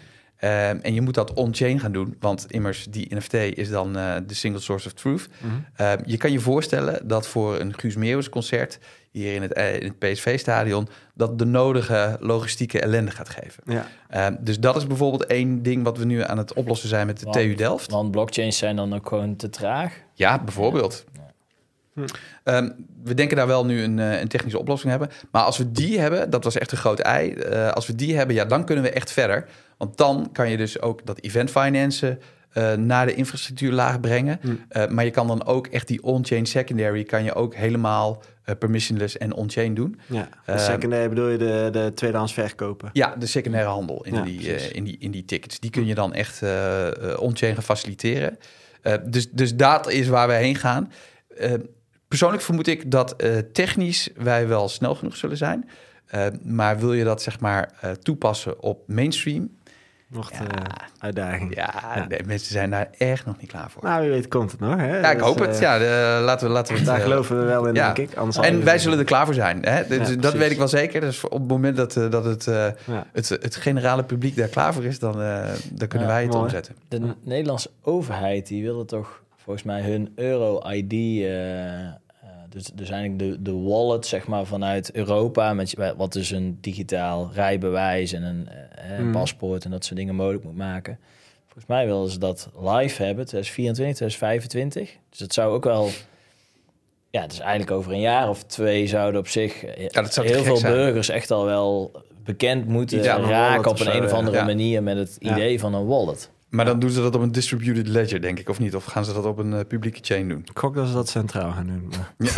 Um, en je moet dat on-chain gaan doen, want immers die N F T is dan de uh, single source of truth. Mm-hmm. Um, je kan je voorstellen dat voor een Guus Meeuwis concert hier in het, in het P S V-stadion dat de nodige logistieke ellende gaat geven. Ja. Um, dus dat is bijvoorbeeld één ding wat we nu aan het oplossen zijn met de want, T U Delft. Want blockchains zijn dan ook gewoon te traag? Ja, bijvoorbeeld. Ja. Hm. Um, we denken daar wel nu een, een technische oplossing hebben. Maar als we die hebben, dat was echt een groot ei. Uh, als we die hebben, ja, dan kunnen we echt verder. Want dan kan je dus ook dat event financen uh, naar de infrastructuurlaag brengen. Hm. Uh, maar je kan dan ook echt die on-chain secondary kan je ook helemaal uh, permissionless en on-chain doen. Ja, de um, secondary bedoel je de, de tweedehands verkopen? Ja, de secundaire handel in, ja, die, uh, in, die, in die tickets. Die kun je dan echt uh, on-chain gaan faciliteren. Uh, dus, dus dat is waar we heen gaan. Uh, Persoonlijk vermoed ik dat uh, technisch wij wel snel genoeg zullen zijn. Uh, maar wil je dat zeg maar uh, toepassen op mainstream? Nog ja, uh, uitdaging. Ja, ja. Nee, mensen zijn daar echt nog niet klaar voor. Nou, wie weet komt het nog. Hè? Ja, ik dus, hoop het. Uh, ja, de, laten we, laten we daar het, uh, geloven we wel in, ja. Denk ik. Anders en wij zullen er klaar voor zijn. Hè? Dus, ja, dat weet ik wel zeker. Dus op het moment dat, uh, dat het, uh, ja. het, het generale publiek daar klaar voor is, dan, uh, dan kunnen ja, wij het mooi. omzetten. De ja. Nederlandse overheid die wil het toch volgens mij hun euro-I D, uh, dus, dus eigenlijk de, de wallet zeg maar, vanuit Europa, met wat dus een digitaal rijbewijs en een, uh, een mm. paspoort en dat soort dingen mogelijk moet maken. Volgens mij willen ze dat live hebben, tweeduizend vierentwintig, tweeduizend vijfentwintig. Dus dat zou ook wel, ja, dus eigenlijk over een jaar of twee zouden op zich ja, dat zou heel veel burgers zijn. Echt al wel bekend moeten ja, raken op een, zo, een of andere ja. manier met het ja. idee van een wallet. Maar dan doen ze dat op een distributed ledger, denk ik, of niet? Of gaan ze dat op een uh, publieke chain doen? Ik gok dat ze dat centraal gaan doen. Ja.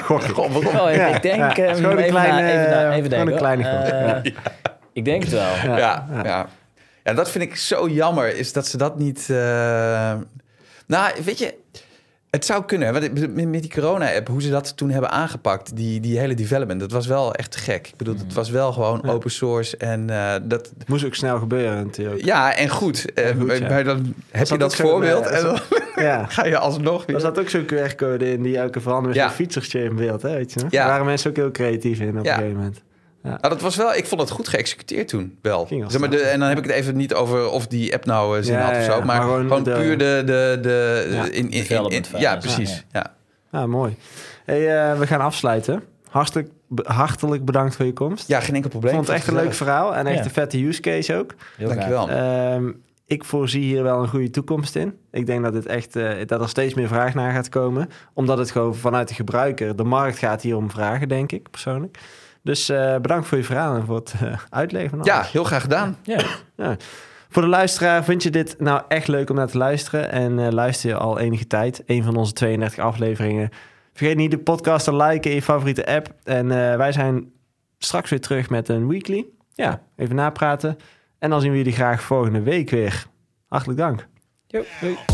Gok, gok, gok. Oh, ik, ja. ik denk... Ja. Um, gewoon een kleine... Even, na, even, na, even een kleine uh, ja. Ik denk het wel. Ja. Ja. Ja. Ja. ja, dat vind ik zo jammer, is dat ze dat niet... Uh... Nou, weet je... Het zou kunnen, want met die corona-app, hoe ze dat toen hebben aangepakt, die, die hele development, dat was wel echt te gek. Ik bedoel, het was wel gewoon ja. open source en uh, dat... Het moest ook snel gebeuren natuurlijk. Ja, en goed. Ja, en goed ja. Maar dan heb je dat voorbeeld en dan ja. ga je alsnog weer... Er zat ook zo'n Q R-code in die elke verandering met ja. een fietsertje in beeld, hè, weet je. Ja. Daar waren mensen ook heel creatief in op ja. een gegeven moment. Ja. Nou, dat was wel, ik vond het goed geëxecuteerd toen wel. Zeg maar de, en dan heb ik het even niet over of die app nou zin ja, had of zo. Ja, maar, maar gewoon, gewoon de, puur de... de, de ja, in, in, in, in, ja precies. Ja, ja. Ja. Ja, mooi. Hey, uh, we gaan afsluiten. Hartelijk, hartelijk bedankt voor je komst. Ja, geen enkel probleem. Ik vond het echt een leuk verhaal en echt ja. een vette use case ook. Heel dankjewel. Um, ik voorzie hier wel een goede toekomst in. Ik denk dat, het echt, uh, dat er steeds meer vraag naar gaat komen. Omdat het gewoon vanuit de gebruiker... De markt gaat hier om vragen, denk ik, persoonlijk. Dus uh, bedankt voor je verhaal en voor het uh, uitleggen van alles. Ja, heel graag gedaan. Ja. Ja. Voor de luisteraar, vind je dit nou echt leuk om naar te luisteren? En uh, luister je al enige tijd, een van onze tweeëndertig afleveringen. Vergeet niet de podcast te liken in je favoriete app. En uh, wij zijn straks weer terug met een weekly. Ja, even napraten. En dan zien we jullie graag volgende week weer. Hartelijk dank. Jo, doei.